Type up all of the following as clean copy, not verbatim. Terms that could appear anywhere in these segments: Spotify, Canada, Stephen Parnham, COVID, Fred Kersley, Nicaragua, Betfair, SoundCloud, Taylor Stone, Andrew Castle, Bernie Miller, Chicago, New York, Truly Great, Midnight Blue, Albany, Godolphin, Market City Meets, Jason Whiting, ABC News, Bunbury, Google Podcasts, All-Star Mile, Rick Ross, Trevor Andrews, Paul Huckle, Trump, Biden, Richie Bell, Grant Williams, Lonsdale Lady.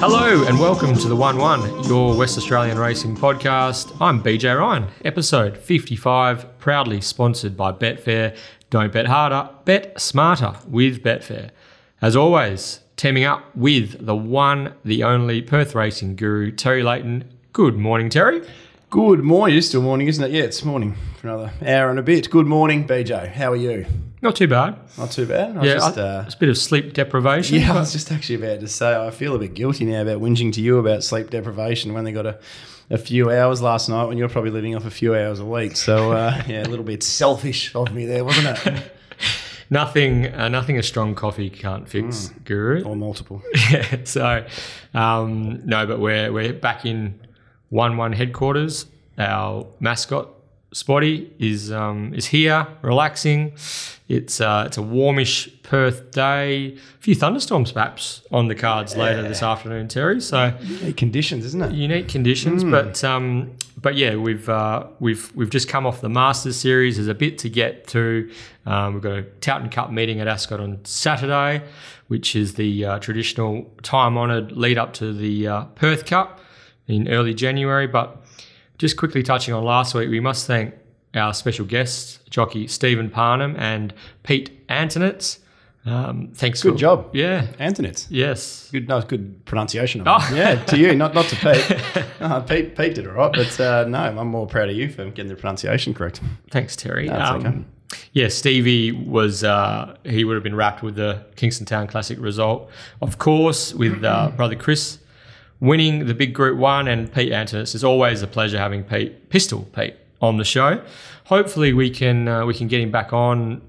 Hello and welcome to The 1-1, your West Australian racing podcast. I'm BJ Ryan, episode 55, proudly sponsored by Betfair. Don't bet harder, bet smarter with Betfair. As always, teaming up with the one, the only Perth racing guru, Terry Leighton. Good morning, Terry. Good morning. It is still morning, isn't it? Yeah, it's morning for another hour and a bit. Good morning, BJ. How are you? Not too bad. Not too bad. It's a bit of sleep deprivation. Yeah, I was just actually about to say, I feel a bit guilty now about whinging to you about sleep deprivation when they got a few hours last night when you're probably living off a few hours a week. So, yeah, a little bit selfish of me there, wasn't it? Nothing a strong coffee can't fix, Guru. Or multiple. Yeah, so, no, but we're back in 1-1 headquarters. Our mascot, Spotty, is here, relaxing. It's a warmish Perth day. A few thunderstorms perhaps on the cards later this afternoon, Terry. So unique conditions, isn't it? Unique conditions, but yeah, we've just come off the Masters Series. There's a bit to get through. We've got a Towton Cup meeting at Ascot on Saturday, which is the traditional time-honoured lead up to the Perth Cup in early January, but. Just quickly touching on last week, we must thank our special guests, jockey Stephen Parnham and Pete Antonitz. Thanks. Good job. Yeah. Antonitz. Yes. Good pronunciation of it. Yeah, to you, not to Pete. Pete did it right, but no, I'm more proud of you for getting the pronunciation correct. Thanks, Terry. No, that's okay. Yeah, Stevie was, he would have been wrapped with the Kingston Town Classic result, of course, with brother Chris winning the big Group 1, and Pete Antonitz. It's always a pleasure having Pete on the show. Hopefully we can get him back on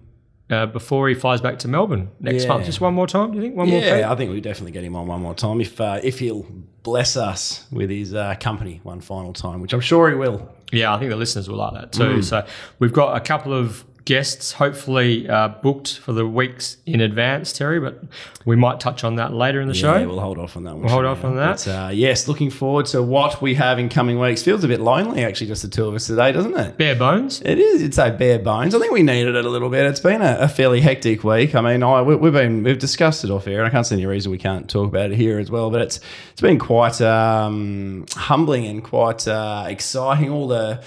before he flies back to Melbourne next month. Just one more time, do you think? One more. Yeah, I think we'll definitely get him on one more time if he'll bless us with his company one final time, which I'm sure he will. Yeah, I think the listeners will like that too. So we've got a couple of guests hopefully booked for the weeks in advance, Terry, but we might touch on that later in the show. Yeah, we'll hold off on that one. But, yes, looking forward to what we have in coming weeks. Feels a bit lonely, actually, just the two of us today, doesn't it? Bare bones. It is. It's a bare bones. I think we needed it a little bit. It's been a fairly hectic week. I mean, we've discussed it off air, and I can't see any reason we can't talk about it here as well, but it's been quite humbling and quite exciting. All the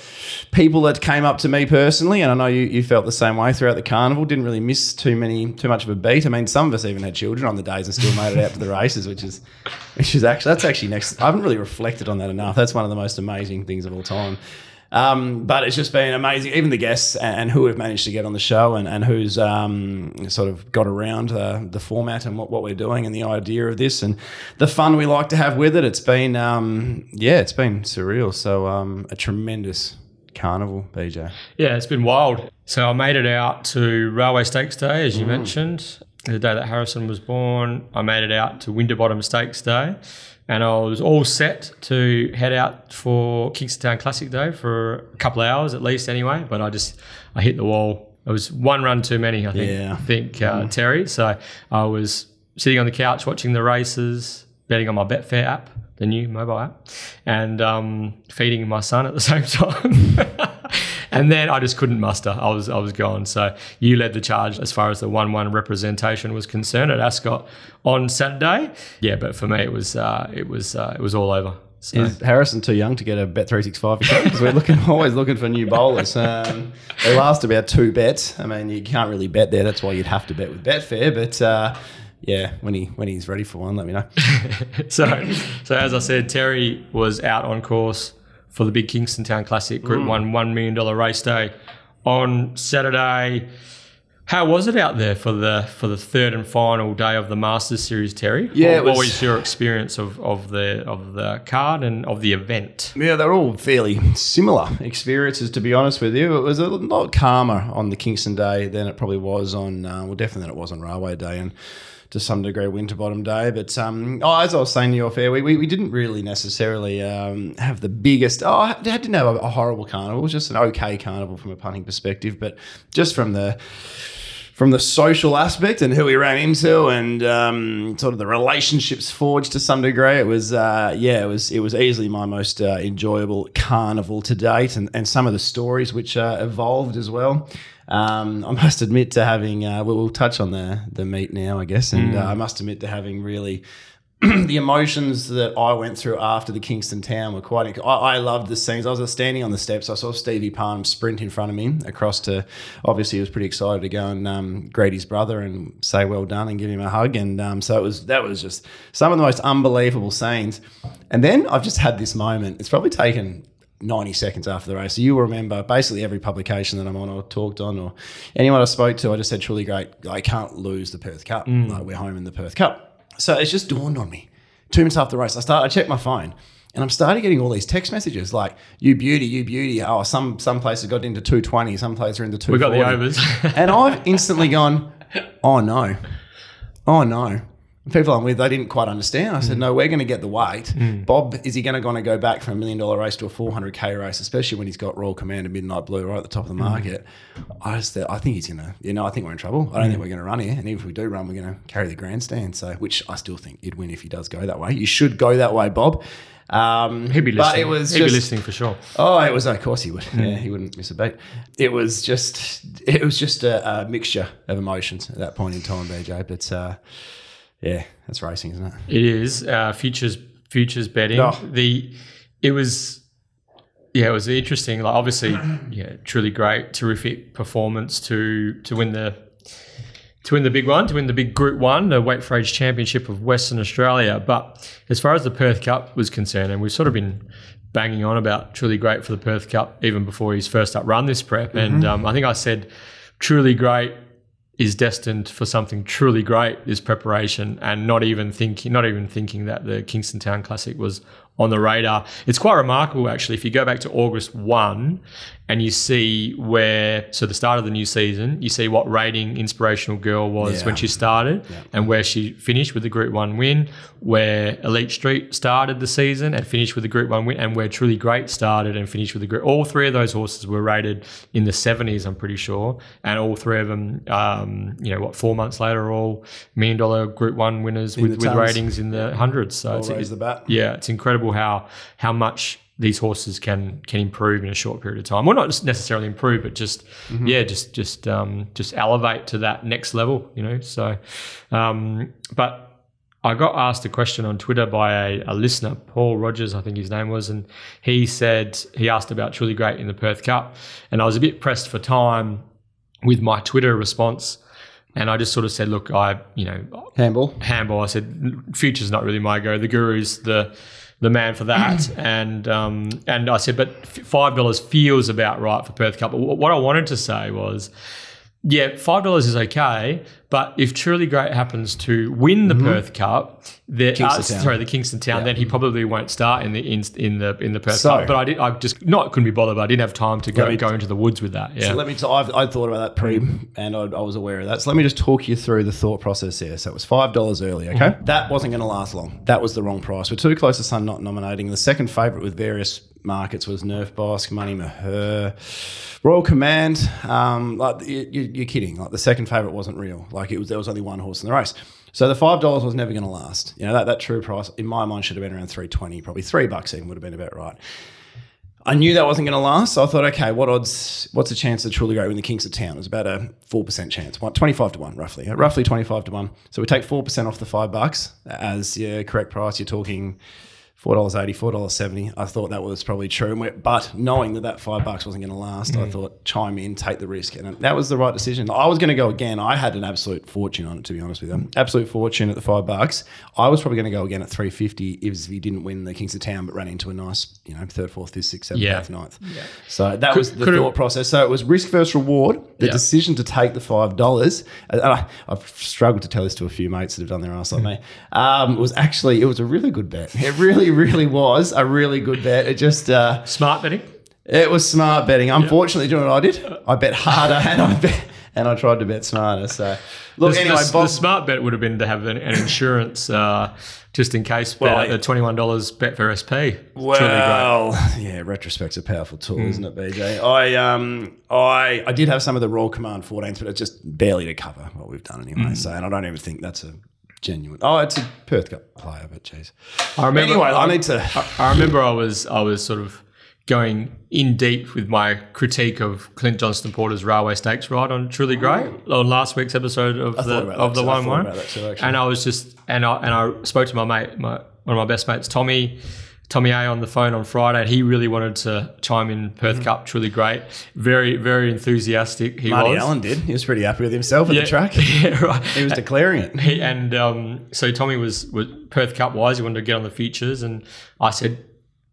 people that came up to me personally, and I know you felt the same way throughout the carnival, didn't really miss too much of a beat. I mean, some of us even had children on the days and still made it out to the races, which is actually next. I haven't really reflected on that enough. That's one of the most amazing things of all time. But it's just been amazing, even the guests and who we've managed to get on the show and who's sort of got around the format and what we're doing and the idea of this and the fun we like to have with it. It's been it's been surreal. So a tremendous carnival, BJ. Yeah, it's been wild. So I made it out to Railway Stakes Day, as you mentioned, the day that Harrison was born. I made it out to Winterbottom Stakes Day, and I was all set to head out for Kingston Town Classic Day for a couple of hours at least anyway, but I hit the wall. It was one run too many, I think, Terry. So I was sitting on the couch watching the races, betting on my Betfair app, the new mobile app, and feeding my son at the same time. And then I just couldn't muster. I was gone. So you led the charge as far as the 1-1 representation was concerned at Ascot on Saturday. Yeah, but for me it was all over. So. Is Harrison too young to get a Bet365 account? Because we're always looking for new bowlers. They last about two bets. I mean, you can't really bet there. That's why you'd have to bet with Betfair. But yeah, when he's ready for one, let me know. So as I said, Terry was out on course for the big Kingston Town Classic Group 1 $1 million race day on Saturday. How was it out there for the third and final day of the Masters Series, Terry? Yeah, what was your experience of the card and of the event? Yeah, they're all fairly similar experiences, to be honest with you. It was a lot calmer on the Kingston day than it probably was on definitely than it was on Railway Day and to some degree Winterbottom Day. But as I was saying to you off air, we didn't really necessarily have the biggest... I didn't have a horrible carnival. It was just an okay carnival from a punting perspective. But just from the social aspect and who we ran into and sort of the relationships forged to some degree, it was it was easily my most enjoyable carnival to date, and some of the stories which evolved as well. I must admit to having we'll touch on the meet now, I guess, and I must admit to having really the emotions that I went through after the Kingston Town were quite I loved the scenes. I was standing on the steps. I saw Stevie Parnham sprint in front of me across to – obviously he was pretty excited to go and greet his brother and say well done and give him a hug. And so it was that was just some of the most unbelievable scenes. And then I've just had this moment. It's probably taken 90 seconds after the race. So you'll remember basically every publication that I'm on or talked on or anyone I spoke to, I just said, Truly Great, I can't lose the Perth Cup. Like we're home in the Perth Cup. So it's just dawned on me. 2 minutes after the race, I checked my phone and I'm starting getting all these text messages like, you beauty. Oh, some places got into 220, some places are into 240. We got the overs. And I've instantly gone, oh no. People I'm with, they didn't quite understand. I said, no, we're going to get the weight. Bob, is he going to go back from $1 million race to a 400K race, especially when he's got Royal Commander, Midnight Blue right at the top of the market? I just thought, I think he's going to, I think we're in trouble. I don't think we're going to run here. And even if we do run, we're going to carry the grandstand. So, which I still think he'd win if he does go that way. You should go that way, Bob. He'd be listening. But it was he'd be listening for sure. Oh, it was. Of course he would. Yeah, he wouldn't miss a beat. It was just a mixture of emotions at that point in time, BJ. But, yeah, that's racing, isn't it? It is futures betting. Oh. It was interesting. Like obviously, Truly Great, terrific performance to win the big Group 1, the Weight for Age Championship of Western Australia. But as far as the Perth Cup was concerned, and we've sort of been banging on about Truly Great for the Perth Cup even before his first up run this prep, and I think I said Truly Great is destined for something truly great this preparation, and not even thinking that the Kingston Town Classic was on the radar. It's quite remarkable actually if you go back to August 1 and you see the start of the new season, you see what rating Inspirational Girl was when she started and where she finished with the Group 1 win, where Elite Street started the season and finished with the Group 1 win, and where Truly Great started and finished with the Group. All three of those horses were rated in the 70s, I'm pretty sure, and all three of them, 4 months later, are all $1 million Group 1 winners with ratings in the hundreds. So it's incredible how much these horses can improve in a short period of time. Well, not just necessarily improve, but just elevate to that next level, So, but I got asked a question on Twitter by a listener, Paul Rogers, I think his name was, and he asked about Truly Great in the Perth Cup, and I was a bit pressed for time with my Twitter response. And I just sort of said, look, Handball. I said, future's not really my go. The guru's the man for that. And I said, but $5 feels about right for Perth Cup. But what I wanted to say was, $5 is okay, but if Truly Great happens to win the Perth Cup, the Kingston Town, then he probably won't start in the Perth Cup. But I couldn't be bothered. But I didn't have time to go into the woods with that. Yeah. So I thought about that pre, and I was aware of that. So let me just talk you through the thought process there. So it was $5 early. Okay, that wasn't going to last long. That was the wrong price. We're too close to Sun not nominating. The second favourite with various markets was Nerve Bosque, Money Maher, Royal Command. You're kidding. Like the second favourite wasn't real. There was only one horse in the race. So the $5 was never going to last. That true price in my mind should have been around $3.20, probably $3 even would have been about right. I knew that wasn't going to last, so I thought, okay, what's the chance of Truly Great win the Kingston Town? It was about a 4% chance, 25 to 1 roughly 25 to 1. So we take 4% off the $5 as your correct price. You're talking $4.80, $4.70. I thought that was probably true. But knowing that $5 wasn't going to last, I thought, chime in, take the risk. And that was the right decision. I was going to go again. I had an absolute fortune on it, to be honest with you. Absolute fortune at the $5. I was probably going to go again at $3.50 if he didn't win the Kingston Town, but ran into a nice, third, fourth, fifth, sixth, seventh, eighth, ninth. Yeah. So that was the thought process. So it was risk versus reward, the decision to take the $5. I've struggled to tell this to a few mates that have done their ass like me. It was a really good bet. It really was a really good bet. It just smart betting. It was smart betting. Unfortunately, do you know what I did? I bet harder and I tried to bet smarter. So look, the smart bet would have been to have an insurance just in case bet at the $21 Betfair SP. Well, retrospect's a powerful tool, isn't it, BJ? I did have some of the Royal Command 14s, but it's just barely to cover what we've done anyway. So, and I don't even think that's a genuine. Oh, it's a Perth Cup player, but geez. I remember I was sort of going in deep with my critique of Clint Johnston Porter's Railway Stakes ride on Truly Great on last week's episode of the 1-1. And I was just and I spoke to my mate, one of my best mates, Tommy A, on the phone on Friday, and he really wanted to chime in Perth Cup, Truly Great. Very, very enthusiastic he was. Marty Allen did. He was pretty happy with himself at the track. Yeah, right. He was declaring it. So Tommy was Perth Cup-wise. He wanted to get on the futures, and I said,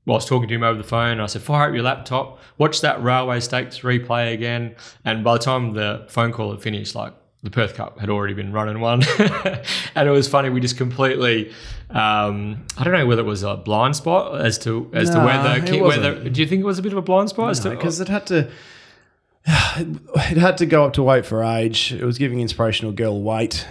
well, I was talking to him over the phone, I said, fire up your laptop, watch that Railway Stakes replay again. And by the time the phone call had finished, like, the Perth Cup had already been run and won. And it was funny, we just completely, I don't know whether it was a blind spot as to whether do you think it was a bit of a blind spot? Because it had to go up to weight for age. It was giving Inspirational Girl weight.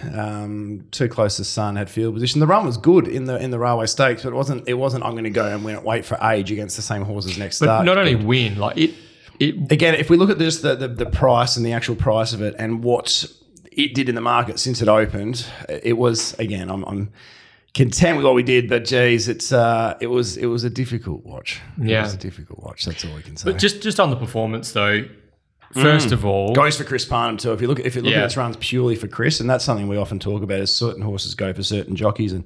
Too Close to Sun had field position. The run was good in the Railway Stakes, but it wasn't I'm going to go and win at weight for age against the same horses next start. But not only win, like it. Again, if we look at just the price and the actual price of it and what it did in the market since it opened, it was, again, I'm content with what we did, but geez, it was a difficult watch. It was a difficult watch. That's all we can say. But just on the performance though. First of all, goes for Chris Parnham too. If you look at its runs purely for Chris, and that's something we often talk about, is certain horses go for certain jockeys, and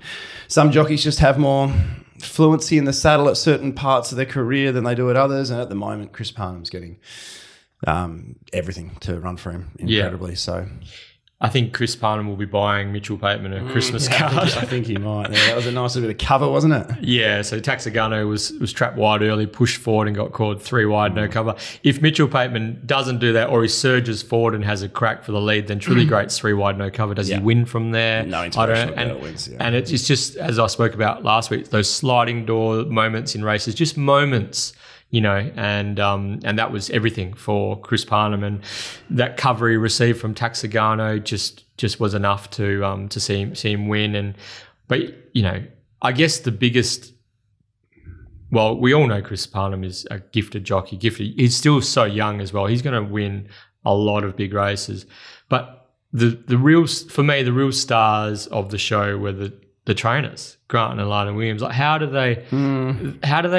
some jockeys just have more fluency in the saddle at certain parts of their career than they do at others. And at the moment, Chris Parnham's getting everything to run for him incredibly. Yeah. So I think Chris Parnham will be buying Mitchell Pateman a Christmas card. I think he might. Yeah, that was a nice bit of cover, wasn't it? Yeah, so Taxagano was trapped wide early, pushed forward and got caught 3 wide, no cover. If Mitchell Pateman doesn't do that, or he surges forward and has a crack for the lead, then Truly Great's 3 wide, no cover. Does he win from there? No, Inspirational Girl wins. Yeah. And it's just, as I spoke about last week, those sliding door moments in races, just moments. You know, and that was everything for Chris Parnham, and that cover he received from Taxagano just was enough to see him win. But you know, I guess the biggest, well, we all know Chris Parnham is a gifted jockey. He's still so young as well. He's going to win a lot of big races. But the real stars of the show were the trainers, Grant and Alana Williams. Like, how do they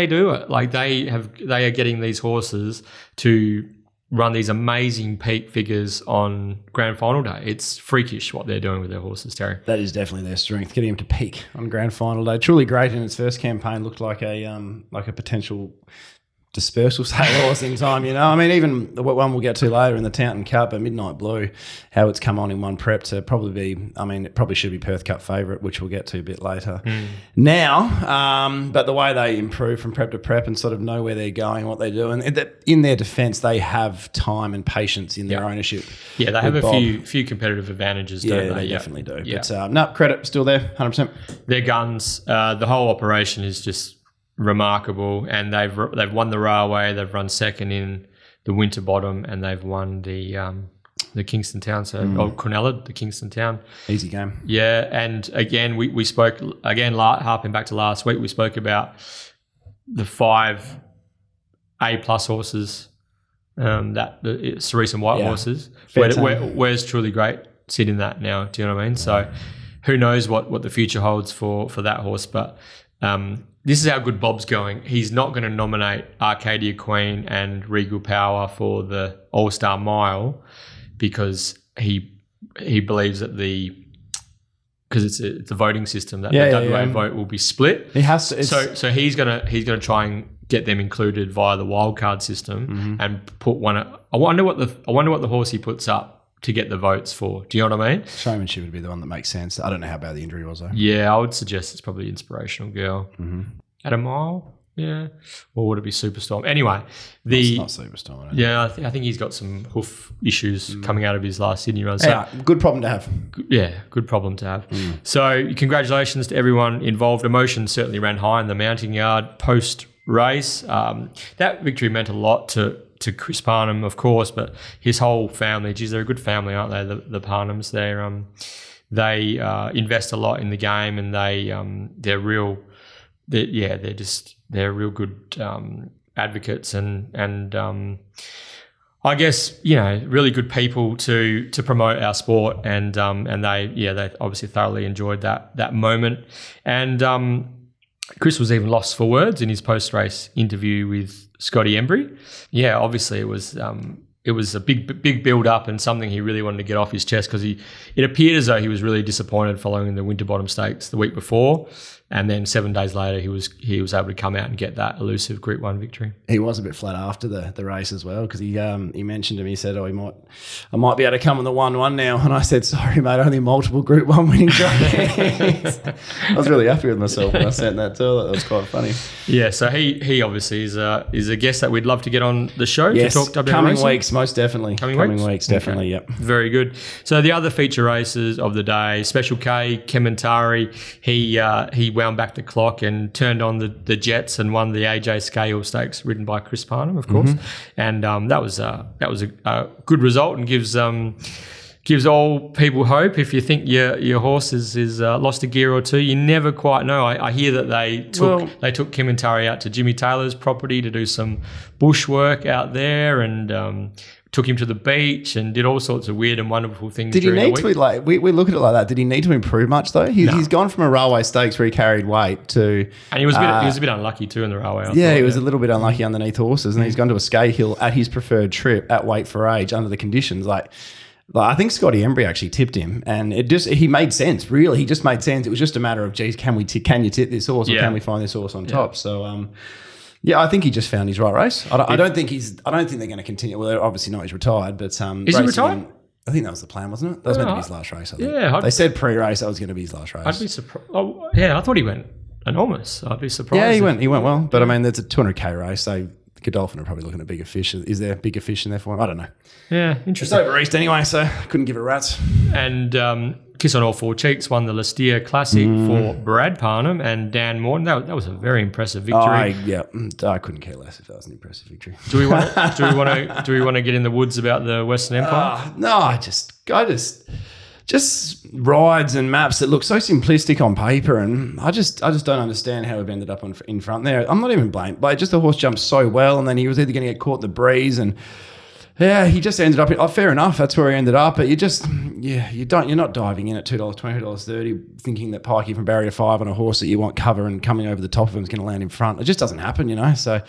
do it? Like, they are getting these horses to run these amazing peak figures on grand final day. It's freakish what they're doing with their horses, Terry. That is definitely their strength, getting them to peak on grand final day. Truly Great in its first campaign looked like a potential dispersal sale horse in time, you know. I mean, even the one we'll get to later in the Towton Cup, at Midnight Blue, how it's come on in one prep to probably be, I mean, it probably should be Perth Cup favourite, which we'll get to a bit later now. But the way they improve from prep to prep and sort of know where they're going, what they do, and in their defence, they have time and patience in their ownership. Yeah, they have a few competitive advantages, don't they? Definitely do. Yeah. But no, credit still there, 100%. Their guns, the whole operation is just remarkable, and they've won the Railway, they've run second in the Winterbottom, and they've won the Kingston Town, Cronulla, the Kingston Town. Easy game. Yeah, and again, we spoke, harping back to last week, we spoke about the 5 A-plus horses, the Cerise and White horses. Where's Truly Great sit in that now, do you know what I mean? So who knows what the future holds for that horse, but this is how good Bob's going. He's not going to nominate Arcadia Queen and Regal Power for the All-Star Mile because he believes that it's a voting system that the WA vote will be split. He has to. So he's gonna try and get them included via the wildcard system and put one. I wonder what the horse he puts up to get the votes for. Do you know what I mean? Showmanship would be the one that makes sense. I don't know how bad the injury was though. Yeah, I would suggest it's probably Inspirational Girl. At a mile? Yeah. Or would it be Superstorm? Anyway, it's not Superstorm. I think he's got some hoof issues coming out of his last Sydney run. So, good problem to have. Good problem to have. So congratulations to everyone involved. Emotion certainly ran high in the mounting yard post-race. That victory meant a lot to Chris Parnham, of course, but his whole family. Geez, they're a good family, aren't they? The Parnhams, they invest a lot in the game, and they're real good advocates and I guess, you know, really good people to promote our sport, and they obviously thoroughly enjoyed that moment, and Chris was even lost for words in his post-race interview with Scotty Emery. Yeah, obviously it was a big build-up and something he really wanted to get off his chest, because it appeared as though he was really disappointed following the Winterbottom Stakes the week before, and then 7 days later he was able to come out and get that elusive Group 1 victory. He was a bit flat after the race as well, because he mentioned to me, he said, oh, I might be able to come on the 1-1 now, and I said, sorry mate, only multiple Group 1 winning jockeys. I was really happy with myself when I sent that to her. That was quite funny. Yeah, so he obviously is a guest that we'd love to get on the show, yes, to talk WA coming racing. Weeks. Most definitely. Coming weeks, definitely, okay. Yep. Very good. So the other feature races of the day, Special K, Kementari, he wound back the clock and turned on the jets and won the AJ Scale Stakes, ridden by Chris Parnham, of course. Mm-hmm. And that was a good result, and gives all people hope. If you think your horse is lost a gear or two, you never quite know. I hear that they took Kimentari out to Jimmy Taylor's property to do some bush work out there, and took him to the beach and did all sorts of weird and wonderful things. Did he need to, like, we look at it like that? Did he need to improve much though? He's gone from a railway stakes where he carried weight to, and he was a bit unlucky too in the railway. He was a little bit unlucky underneath horses, and he's gone to a skate hill at his preferred trip at weight for age under the conditions like. I think Scotty Emery actually tipped him, and he made sense, really. He just made sense. It was just a matter of, geez, can you tip this horse, or can we find this horse on top? So, I think he just found his right race. I don't think they're going to continue. Well, obviously not. He's retired, but is he retired? I think that was the plan, wasn't it? That was meant to be his last race. I think. Yeah, they said pre-race that was going to be his last race. I'd be surprised. Oh, yeah, I thought he went enormous. I'd be surprised. Yeah, he went well, but I mean, that's a 200k race. So. Godolphin are probably looking at bigger fish. Is there bigger fish in there for him? I don't know. Yeah, interesting. It's over east anyway, so couldn't give a rat's. And Kiss on All Four Cheeks won the Lestier Classic for Brad Parnham and Dan Morton. That was a very impressive victory. I couldn't care less if that was an impressive victory. Do we want to get in the woods about the Western Empire? No, Just rides and maps that look so simplistic on paper, and I just don't understand how we've ended up in front there. I'm not even blamed, but just the horse jumped so well, and then he was either going to get caught in the breeze, and he just ended up. Fair enough, that's where he ended up. But you're not diving in at $2.20, $2.30, thinking that Pikey from barrier 5 on a horse that you want cover and coming over the top of him is going to land in front. It just doesn't happen, you know. So.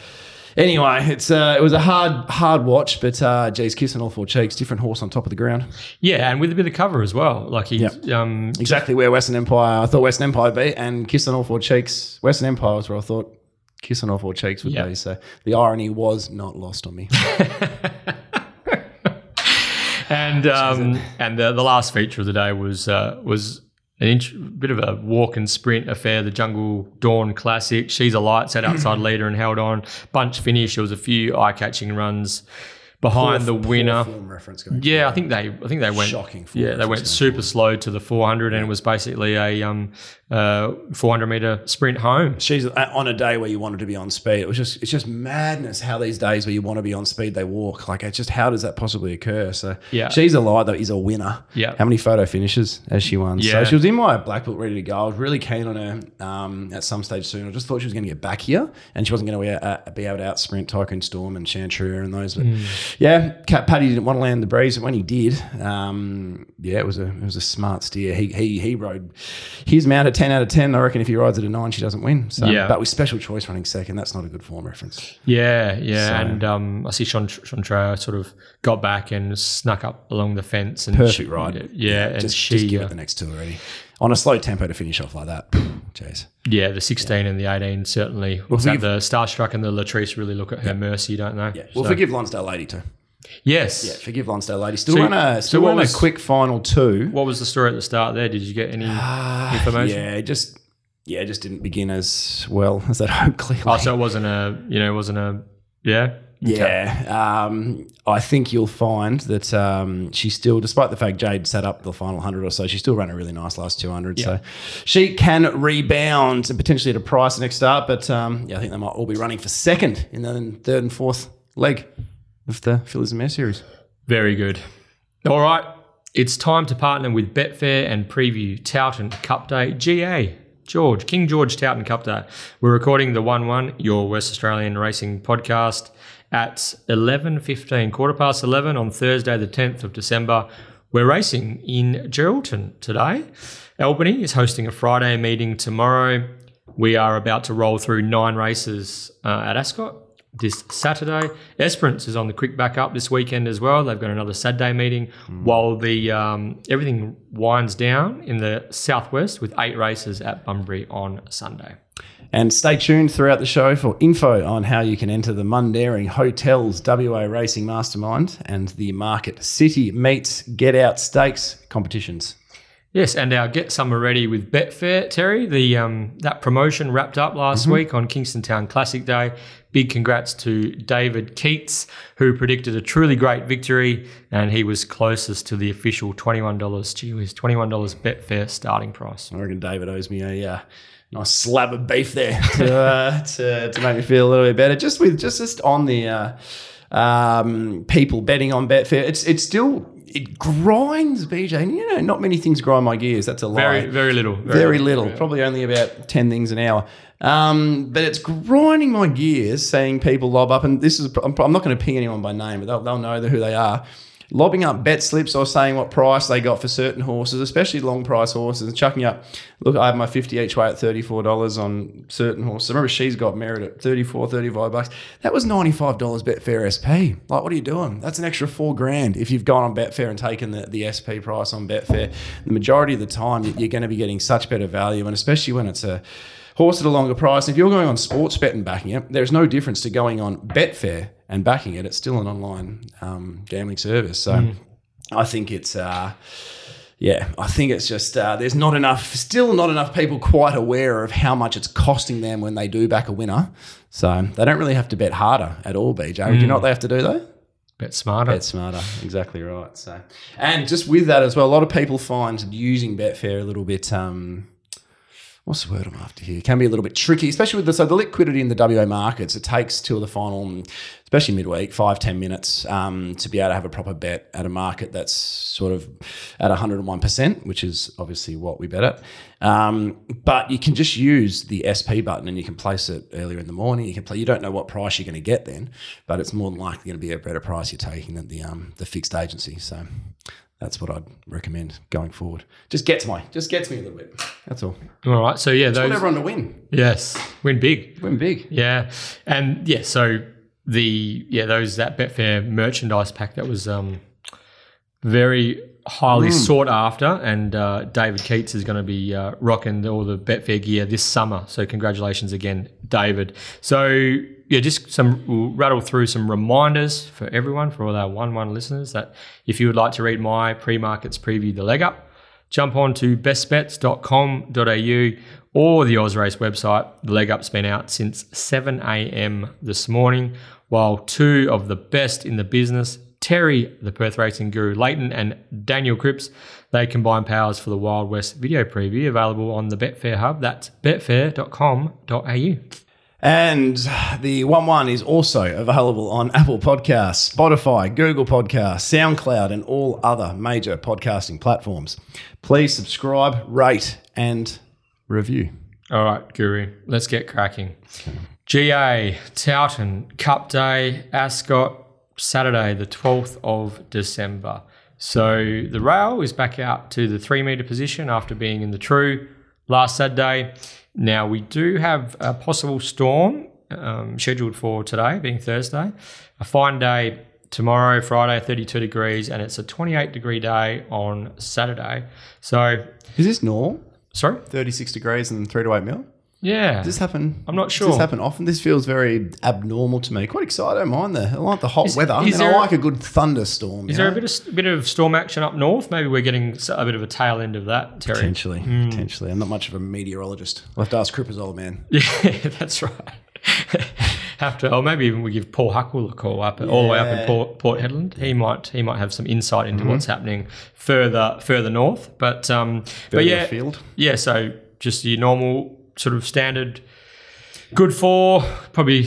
Anyway, it was a hard watch, but geez, Kiss on All Four Cheeks, different horse on top of the ground. Yeah, and with a bit of cover as well. Like exactly where Western Empire, I thought Western Empire would be, and Kiss on All Four Cheeks, Western Empire was where I thought Kiss on All Four Cheeks would be. So the irony was not lost on me. And the last feature of the day was. Bit of a walk and sprint affair, the Jungle Dawn Classic. She's a Light sat outside leader and held on. Bunch finish. There was a few eye-catching runs behind the winner. Film reference going I think they went shocking. They went super slow to the 400, and it was basically a 400-meter sprint home. She's on a day where you wanted to be on speed. It's just madness how these days where you want to be on speed they walk. Like, it's just, how does that possibly occur? So She's a Light though is a winner. Yeah. How many photo finishes has she won? Yeah. So she was in my black book ready to go. I was really keen on her at some stage soon. I just thought she was going to get back here, and she wasn't going to be able to out sprint Tycoon Storm and Chantreur and those. But Cat Paddy didn't want to land the breeze, and when he did, it was a smart steer. He rode his mount a 10 out of 10. I reckon if he rides at a 9, she doesn't win. So, but with Special Choice running second, that's not a good form reference. So, and I see Chantreur sort of got back and snuck up along the fence, and perfect ride. Just give it the next two already. On a slow tempo to finish off like that. Jeez. Yeah, the 16 and the 18 certainly. The Starstruck and the Latrice really look at her mercy, don't they? Yeah. Well, forgive Lonsdale Lady too. Yes. Yeah, forgive Lonsdale Lady. Still on a quick final two. What was the story at the start there? Did you get any information? It just didn't begin as well as I'd hoped, clearly. Oh, so it wasn't. Yeah, I think you'll find that she still, despite the fact Jade sat up the final 100 or so, she still ran a really nice last 200. Yeah. So she can rebound and potentially at a price next start. But I think they might all be running for second in the third and fourth leg of the Phillies and Mare series. Very good. All right, it's time to partner with Betfair and preview Towton Cup Day GA. King George Towton Cup Day. We're recording the 1-1, your West Australian racing podcast, at 11:15, 11:15 on Thursday the 10th of December. We're racing in Geraldton today. Albany is hosting a Friday meeting tomorrow. We are about to roll through 9 races at Ascot this Saturday. Esperance is on the quick back up this weekend as well. They've got another Saturday meeting while the everything winds down in the southwest with 8 races at Bunbury on Sunday. And stay tuned throughout the show for info on how you can enter the Mundaring Hotels WA Racing Mastermind and the Market City Meets Get Out Stakes competitions. Yes, and our Get Summer Ready with Betfair, Terry. The that promotion wrapped up last week on Kingston Town Classic Day. Big congrats to David Keats, who predicted a truly great victory, and he was closest to the official $21. Gee whiz, $21 Betfair starting price. I reckon David owes me a nice slab of beef there to make me feel a little bit better. Just with just on the people betting on Betfair, it's still. It grinds, BJ. You know, not many things grind my gears. That's a lie. Very little. Yeah. Probably only about 10 things an hour. But it's grinding my gears seeing people lob up. And this is, I'm not going to ping anyone by name, but they'll know who they are. Lobbing up bet slips or saying what price they got for certain horses, especially long price horses, and chucking up, look, I have my 50 each way at $34 on certain horses. I remember She's Got Merit at $35. That was $95 Betfair SP. Like, what are you doing? That's an extra $4,000 if you've gone on Betfair and taken the SP price on Betfair. The majority of the time, you're going to be getting such better value, and especially when it's a horse at a longer price. If you're going on sports bet and backing it, there's no difference to going on Betfair and backing it. It's still an online gambling service. So I think it's, I think it's just there's still not enough people quite aware of how much it's costing them when they do back a winner. So they don't really have to bet harder at all, BJ. Do you know what they have to do though? Bet smarter, exactly right. So, and just with that as well, a lot of people find using Betfair a little bit what's the word I'm after here? It can be a little bit tricky, especially with the liquidity in the WA markets. It takes till the final, especially midweek, 5-10 minutes to be able to have a proper bet at a market that's sort of at 101%, which is obviously what we bet at. But you can just use the SP button and you can place it earlier in the morning. You can play. You don't know what price you're going to get then, but it's more than likely going to be a better price you're taking than the fixed agency. So that's what I'd recommend going forward. Just gets me a little bit. That's all. All right. So yeah, I want everyone to win. Yes, win big. Yeah, and yeah. So that Betfair merchandise pack that was very highly sought after, and David Keats is going to be rocking all the Betfair gear this summer. So congratulations again, David. So. Yeah, we'll rattle through some reminders for everyone, for all our 1-1 listeners, that if you would like to read my pre-markets preview, The Leg Up, jump on to bestbets.com.au or the Oz Race website. The Leg Up's been out since 7 a.m. this morning, while 2 of the best in the business, Terry, the Perth Racing Guru Leighton, and Daniel Cripps, they combine powers for the Wild West video preview available on the Betfair Hub. That's betfair.com.au. And the 1-1 is also available on Apple Podcasts, Spotify, Google Podcasts, SoundCloud, and all other major podcasting platforms. Please subscribe, rate, and review. All right, Guru, let's get cracking. GA, Towton, Cup Day, Ascot, Saturday, the 12th of December. So the rail is back out to the 3-metre position after being in the true last Saturday. Now, we do have a possible storm scheduled for today, being Thursday. A fine day tomorrow, Friday, 32 degrees, and it's a 28-degree day on Saturday. So, is this normal? Sorry? 36 degrees and 3 to 8 mil? Yeah. Does this happen? I'm not sure. Does this happen often? This feels very abnormal to me. Quite excited. I don't mind I like the hot weather. I like a good thunderstorm. Is there a bit of storm action up north? Maybe we're getting a bit of a tail end of that, Terry. Potentially. I'm not much of a meteorologist. I'll have to ask Cripper's old man. Yeah, that's right. Or maybe even we give Paul Huckle a call all the way up in Port Hedland. He might have some insight into what's happening further north. But afield. Yeah. So just your normal. Sort of standard, good for probably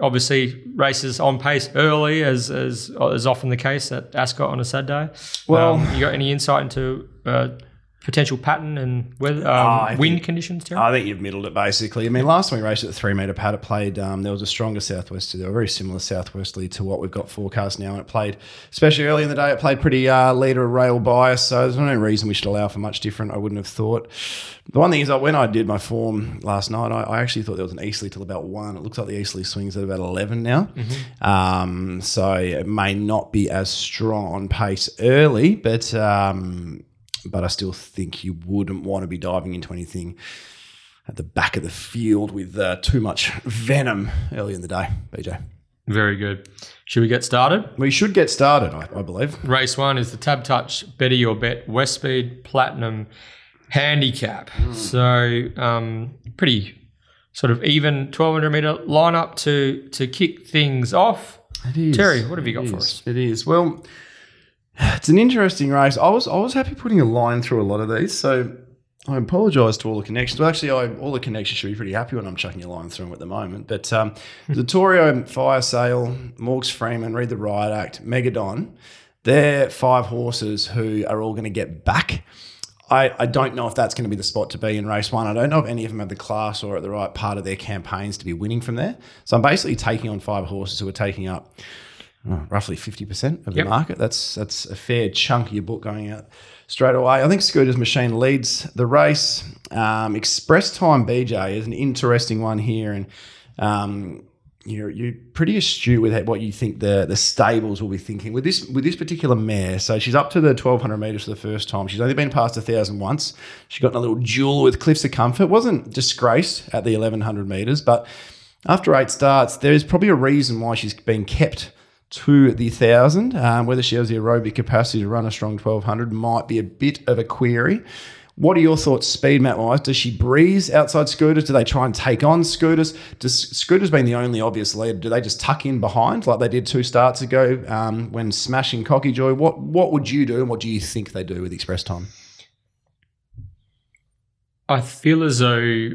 obviously races on pace early as is often the case at Ascot on a Saturday. Well, you got any insight into potential pattern and weather, wind conditions, Terry? I think you've middled it basically. I mean, last time we raced at the 3 metre pad, it played, there was a stronger southwesterly, a very similar southwesterly to what we've got forecast now. And it played, especially early in the day, it played pretty leader rail bias. So there's no reason we should allow for much different, I wouldn't have thought. The one thing is, when I did my form last night, I actually thought there was an easterly till about 1. It looks like the easterly swings at about 11 now. Mm-hmm. So it may not be as strong on pace early, but I still think you wouldn't want to be diving into anything at the back of the field with too much venom early in the day, BJ. Very good. Should we get started? We should get started, I believe. Race 1 is the Tab Touch, Better Your Bet, West Speed Platinum Handicap. So pretty sort of even 1,200 metre lineup to kick things off. It is. Terry, what have you got for us? It is. Well, it's an interesting race. I was happy putting a line through a lot of these, so I apologise to all the connections. Well, actually, all the connections should be pretty happy when I'm chucking a line through them at the moment. But Vittorio, Fire Sale, Morgs Freeman, Read the Riot Act, Megadon, they're 5 horses who are all going to get back. I don't know if that's going to be the spot to be in race 1. I don't know if any of them have the class or at the right part of their campaigns to be winning from there. So I'm basically taking on 5 horses who are taking up roughly 50% of the market. That's a fair chunk of your book going out straight away. I think Scooter's Machine leads the race. Express Time BJ is an interesting one here, and you're pretty astute with what you think the stables will be thinking with this particular mare. So she's up to the 1,200 metres for the first time. She's only been past 1,000 once. She got in a little duel with Cliffs of Comfort. Wasn't disgraced at the 1,100 metres, but after 8 starts, there is probably a reason why she's been kept to the 1,000. Whether she has the aerobic capacity to run a strong 1,200 might be a bit of a query. What are your thoughts speed mat-wise? Does she breeze outside Scooters? Do they try and take on Scooters? Does Scooters being the only obvious leader, do they just tuck in behind like they did 2 starts ago when smashing Cocky Joy? What would you do and what do you think they do with Express Time? I feel as though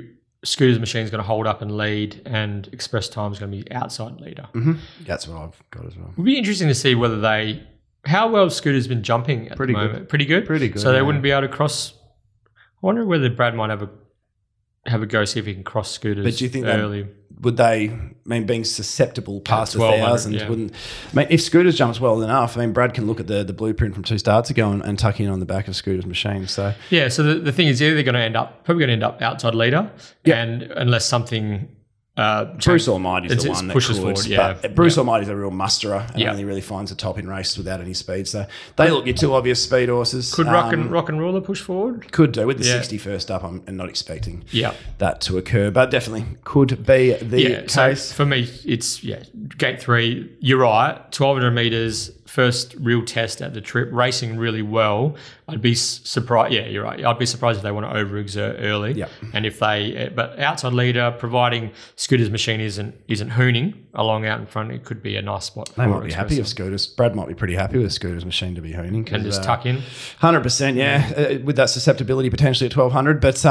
Scooter's Machine is going to hold up and lead, and Express Time is going to be outside leader. Mm-hmm. That's what I've got as well. It would be interesting to see whether how well Scooter's been jumping at the moment. Pretty good. So they wouldn't be able to cross. I wonder whether Brad might have a go, see if he can cross Scooters. But do you think early? Being susceptible past 1,000, wouldn't? I mean, if Scooters jumps well enough, Brad can look at the blueprint from 2 starts ago and tuck in on the back of Scooter's Machine. So yeah, so the thing is, either they're going to end up outside leader, and unless something. Bruce Almighty's the one that pushes forward. Yeah. But Bruce Almighty's a real musterer and only really finds the top in races without any speed. So they look your 2 obvious speed horses. Could Rock and Ruler push forward? Could do. With the 61st up, I'm not expecting that to occur, but definitely could be the case. So for me, it's gate 3. You're right. 1,200 metres, first real test at the trip, racing really well. I'd be surprised. Yeah, you're right. I'd be surprised if they want to overexert early. Yeah. And if but outside leader, providing Scooter's Machine isn't hooning along out in front, it could be a nice spot. They might be happy with Scooter's. Brad might be pretty happy with Scooter's Machine to be hooning. And just tuck in. 100%, with that susceptibility potentially at 1,200. But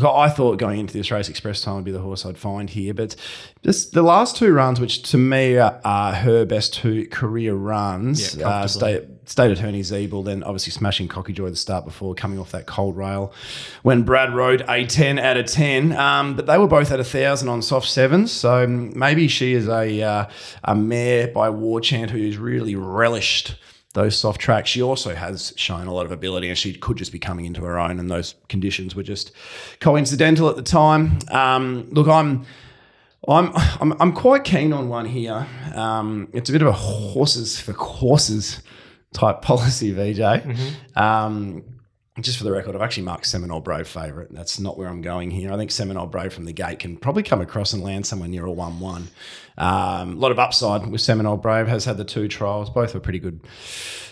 look, I thought going into this race, Express Time would be the horse I'd find here. But just the last 2 runs, which to me are her best 2 career runs. Yeah, State Attorney Zeeble, then obviously smashing Cocky Joy the start before, coming off that cold rail when Brad rode a 10 out of 10. But they were both at 1,000 on soft 7s, so maybe she is a mare by War Chant who's really relished those soft tracks. She also has shown a lot of ability and she could just be coming into her own, and those conditions were just coincidental at the time. Look, I'm quite keen on one here. It's a bit of a horses for courses type policy, VJ. Mm-hmm. Just for the record, I've actually marked Seminole Brave favourite. That's not where I'm going here. I think Seminole Brave from the gate can probably come across and land somewhere near a 1-1. A lot of upside with Seminole Brave. Has had the 2 trials. Both were pretty good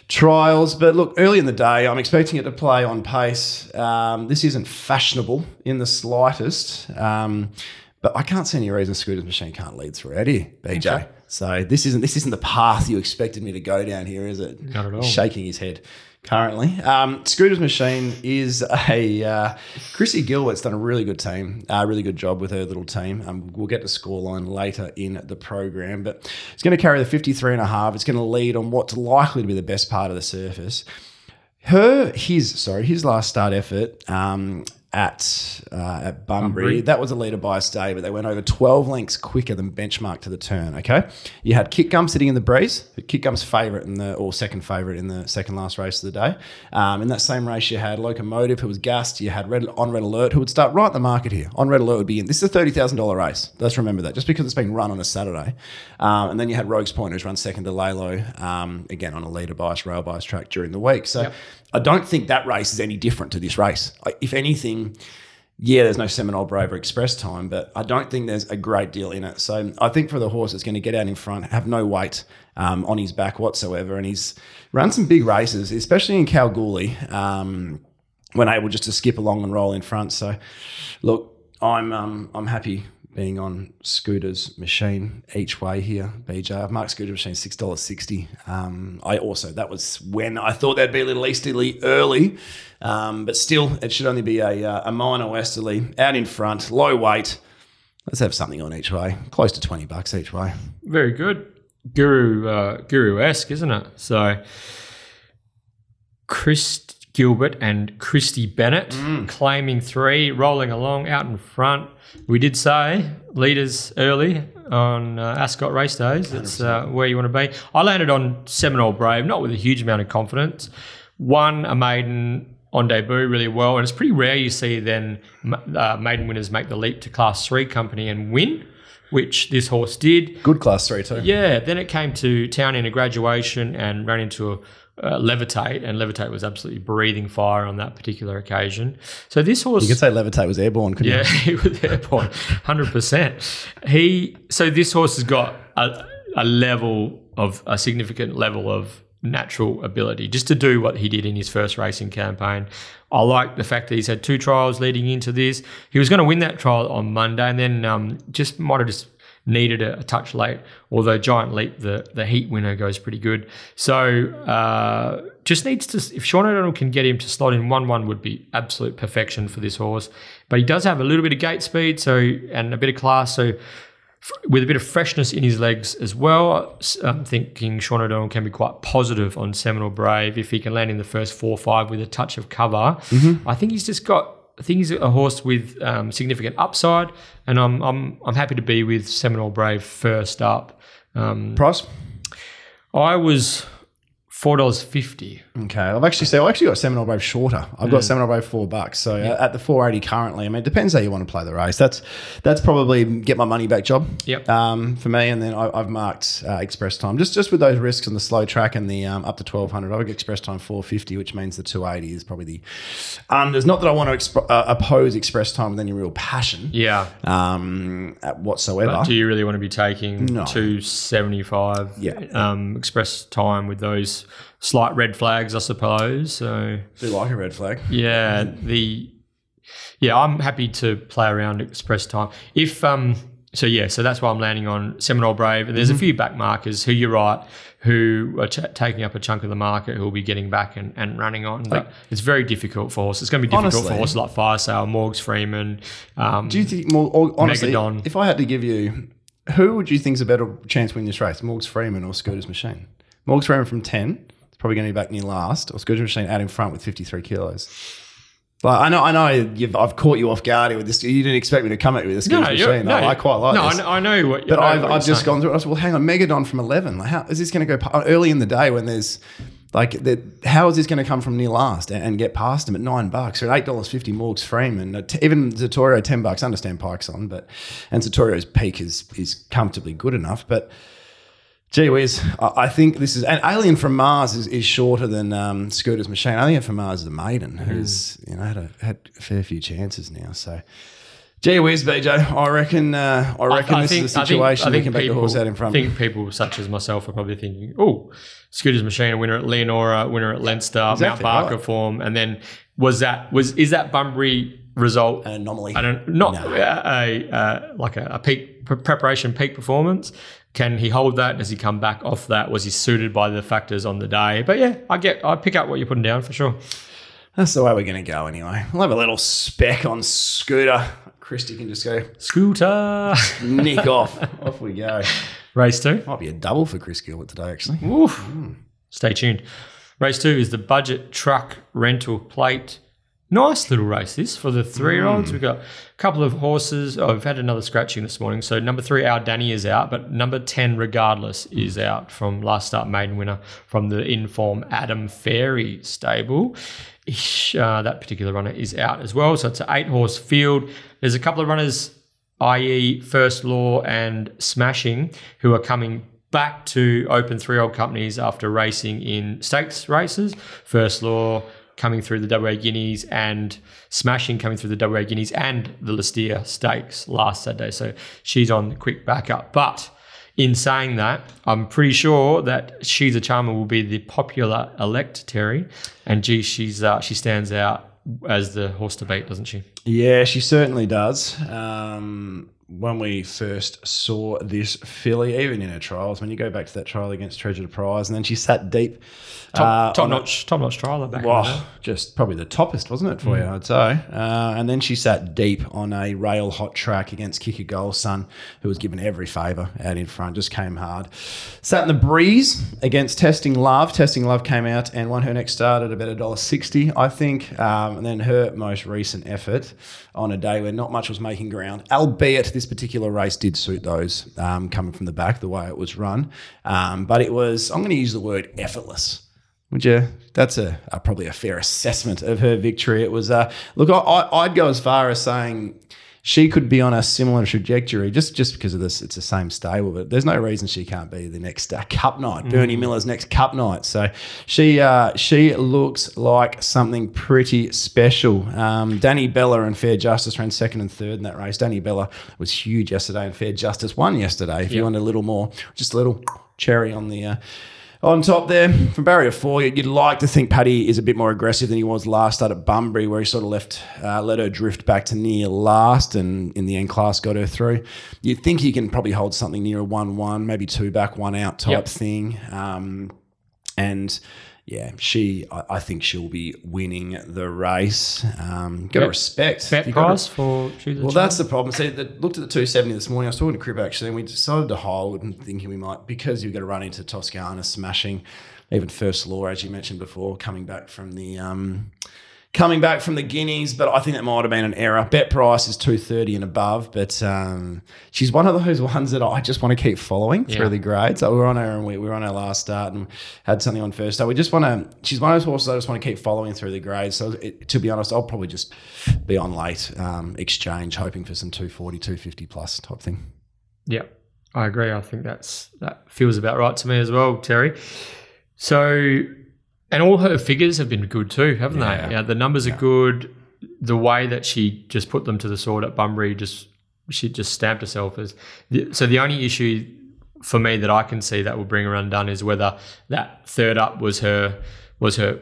trials. But look, early in the day, I'm expecting it to play on pace. This isn't fashionable in the slightest. But I can't see any reason Scooter's Machine can't lead throughout here, BJ. Okay. So this isn't the path you expected me to go down here, is it? Not at all. He's shaking his head currently. Scooter's Machine is a Chrissy Gilbert's done a really good team, really good job with her little team. We'll get to scoreline later in the program, but it's going to carry the 53.5. It's going to lead on what's likely to be the best part of the surface. His last start effort at Bunbury, that was a leader by a stay, but they went over 12 lengths quicker than benchmark to the turn. Okay, you had Kick Gum sitting in the breeze. Kick Gum's favourite second favourite in the second last race of the day. In that same race, you had Locomotive, who was gassed. You had On Red Alert, who would start right in the market here. On Red Alert would be in. This is a $30,000 race. Let's remember that, just because it's been run on a Saturday. And then you had Rogue's Point, who's run second to Lalo, again on a leader bias, rail bias track during the week. So yep. I don't think that race is any different to this race. If anything, yeah, there's no Seminole Braver Express time, but I don't think there's a great deal in it. So I think for the horse, it's going to get out in front, have no weight on his back whatsoever. And he's run some big races, especially in Kalgoorlie, when able just to skip along and roll in front. So look, I'm happy being on Scooter's machine each way here, BJ. I've marked Scooter's machine $6.60. I also, that was when I thought that'd be a little easterly early, but still, it should only be a minor westerly, out in front, low weight. Let's have something on each way, close to $20 each way. Very good. Guru-esque, isn't it? So, Chris Gilbert and Christy Bennett claiming three, rolling along out in front. We did say leaders early on Ascot race days. That's where you want to be. I landed on Seminole Brave, not with a huge amount of confidence. Won a maiden on debut really well, and it's pretty rare you see then maiden winners make the leap to Class 3 company and win, which this horse did. Good Class 3 too. Yeah, then it came to Town in a graduation and ran into a Levitate, and Levitate was absolutely breathing fire on that particular occasion. So this horse, you could say Levitate was airborne, couldn't you? Yeah, he was airborne, 100%. So this horse has got a significant level of natural ability just to do what he did in his first racing campaign. I like the fact that he's had two trials leading into this. He was going to win that trial on Monday, and then just might have just needed a touch late, although Giant Leap, the heat winner, goes pretty good. So just needs to, if Sean O'Donnell can get him to slot in 1-1, would be absolute perfection for this horse. But he does have a little bit of gait speed and a bit of class, so with a bit of freshness in his legs as well. I'm thinking Sean O'Donnell can be quite positive on Seminole Brave. If he can land in the first 4 or 5 with a touch of cover, I think he's just got, I think he's a horse with significant upside, and I'm happy to be with Seminole Brave first up. Price? I was $4.50. Okay, I've actually got Seminole Brave shorter. I've got Seminole Brave $4, so yep. At the $4.80 currently. I mean, it depends how you want to play the race. That's probably get my money back job. Yep. For me, and then I've marked Express Time just with those risks on the slow track and the up to 1200. I would get Express Time $4.50, which means the $2.80 is probably the. There's not that I want to oppose Express Time with any real passion. Yeah. Whatsoever. But do you really want to be taking $2.75? Yeah. Express Time with those slight red flags, I suppose. So do you like a red flag? Yeah, I'm happy to play around Express Time. So that's why I'm landing on Seminole Brave. And there's a few back markers who you're right, who are taking up a chunk of the market, who will be getting back and running on. But it's very difficult for us. It's going to be difficult for horses like Fire Sale, Morgs Freeman. Do you think honestly, Megadon. If I had to give you, who would you think's a better chance to win this race, Morgs Freeman or Scooter's Machine? Morgs Freeman from 10. Probably going to be back near last, or Scooter Machine out in front with 53 kilos. But I know I've caught you off guard here with this. You didn't expect me to come at you with a Scooter Machine. No, I quite like this. No, I know what. But I've just gone through it. I said, well, hang on, Megadon from 11. Like, how is this going to go early in the day when there's how is this going to come from near last and get past him at $9 or at $8.50? Morgs Freeman, and even Zotero $10. Understand Pike's on, and Zotero's peak is comfortably good enough, but. Gee whiz, I think this is – and Alien from Mars is shorter than Scooter's Machine. Alien from Mars is a maiden who's had a fair few chances now. So, gee whiz, BJ, I reckon this is a situation I think we can back the horse out in front. I think people such as myself are probably thinking, oh, Scooter's Machine, a winner at Leonora, winner at Leinster, exactly, Mount Barker form. And then is that Bunbury result – an anomaly. Like a peak preparation, peak performance. Can he hold that? Does he come back off that? Was he suited by the factors on the day? But yeah, I pick up what you're putting down for sure. That's the way we're going to go anyway. I'll have a little speck on Scooter. Christy can just go, Scooter. Nick off. Off we go. Race 2. Might be a double for Chris Gilbert today, actually. Stay tuned. Race 2 is the Budget Truck Rental Plate. Nice little race this for the three-year-olds. We've got a couple of horses. Oh, we've had another scratching this morning. So number 3, Our Danny, is out, but number 10, Regardless, is out from last start maiden winner from the in-form Adam Fairy stable. That particular runner is out as well. So it's an 8-horse field. There's a couple of runners, i.e. First Law and Smashing, who are coming back to open three-year-old companies after racing in stakes races. First Law coming through the WA Guineas and Smashing coming through the WA Guineas and the Listia Stakes last Saturday. So she's on quick backup. But in saying that, I'm pretty sure that She's a Charmer will be the popular elect, Terry. And gee, she stands out as the horse to beat, doesn't she? Yeah, she certainly does. When we first saw this filly, even in her trials, when you go back to that trial against Treasure to Prize, and then she sat deep. Top-notch trialer back then. Just probably the toppest, wasn't it, for you, I'd say. And then she sat deep on a rail hot track against Kicker Goal Sun, who was given every favour out in front, just came hard. Sat in the breeze against Testing Love. Testing Love came out and won her next start at about $1.60, I think. And then her most recent effort on a day where not much was making ground, albeit this particular race did suit those coming from the back, the way it was run. But it was, I'm going to use the word effortless. Would you? That's a probably a fair assessment of her victory. It was, look, I'd go as far as saying she could be on a similar trajectory just because of this. It's the same stable, but there's no reason she can't be the next Cup night, Bernie Miller's next Cup night. So she looks like something pretty special. Danny Bella and Fair Justice ran second and third in that race. Danny Bella was huge yesterday and Fair Justice won yesterday. If you want a little more, just a little cherry on the on top there, from barrier 4, you'd like to think Paddy is a bit more aggressive than he was last start at Bunbury, where he sort of let her drift back to near last and in the end class got her through. You'd think he can probably hold something near a 1-1, maybe 2 back, 1 out type thing. And yeah, I think she'll be winning the race. Got to respect. Bet price for She's a Charmer. Well, that's the problem. See, looked at the 270 this morning. I was talking to Crib actually, and we decided to hold and thinking we might, because you've got to run into Toscana Smashing, even First Law, as you mentioned before, coming back from the Guineas, but I think that might have been an error. Bet price is 230 and above, but she's one of those ones that I just want to keep following through the grades. So we're on her, and we were on our last start and had something on first. So we just want to. She's one of those horses I just want to keep following through the grades. So to be honest, I'll probably just be on late exchange, hoping for some 240, 250 plus type thing. Yeah, I agree. I think that feels about right to me as well, Terry. So. And all her figures have been good too, haven't they? Yeah, the numbers are good. The way that she just put them to the sword at Bunbury, she just stamped herself as. So the only issue for me that I can see that will bring her undone is whether that third up was her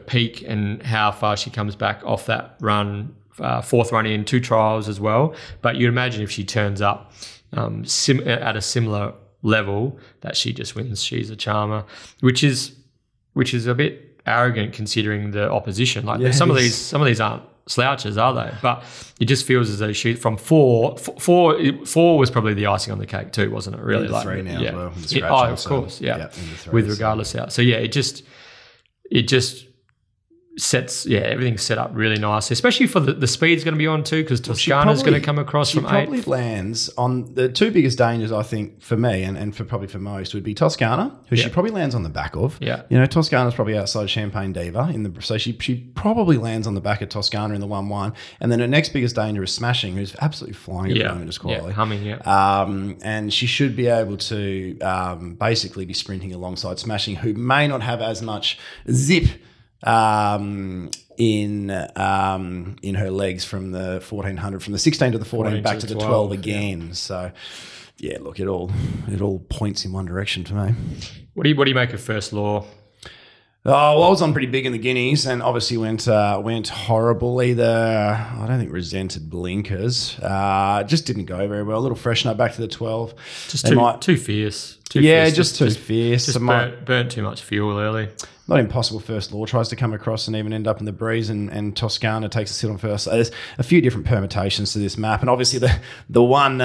peak and how far she comes back off that run, fourth run in 2 trials as well. But you'd imagine if she turns up at a similar level that she just wins. She's a Charmer, which is a bit arrogant considering the opposition. Like some of these aren't slouches, are they? But it just feels as though she from four was probably the icing on the cake too, wasn't it? Really, like 3 now as well. Of course, with Regardless out. So it just sets everything's set up really nicely, especially for the speed's going to be on too, because Toscana's going to come across from 8. She probably lands on the 2 biggest dangers, I think, for me and for probably for most would be Toscana, who she probably lands on the back of. Yeah, you know, Toscana's probably outside Champagne Diva so she probably lands on the back of Toscana in the 1-1, and then her next biggest danger is Smashing, who's absolutely flying at the moment as quality. Yeah, humming. Yeah, and she should be able to basically be sprinting alongside Smashing, who may not have as much zip in her legs from the 1400, from the 16 to the 14 back to the 12 again. Yeah. So yeah, look, it all points in one direction to me. What do you make of First Law? Oh, well, I was on pretty big in the Guineas and obviously went horrible. Either, I don't think, resented blinkers. Just didn't go very well. A little freshener back to the 12. Just too fierce. Too fierce. Just too fierce. Just burnt too much fuel early. not impossible first law tries to come across and even end up in the breeze, and Toscana takes a sit on first. So there's a few different permutations to this map, and obviously the one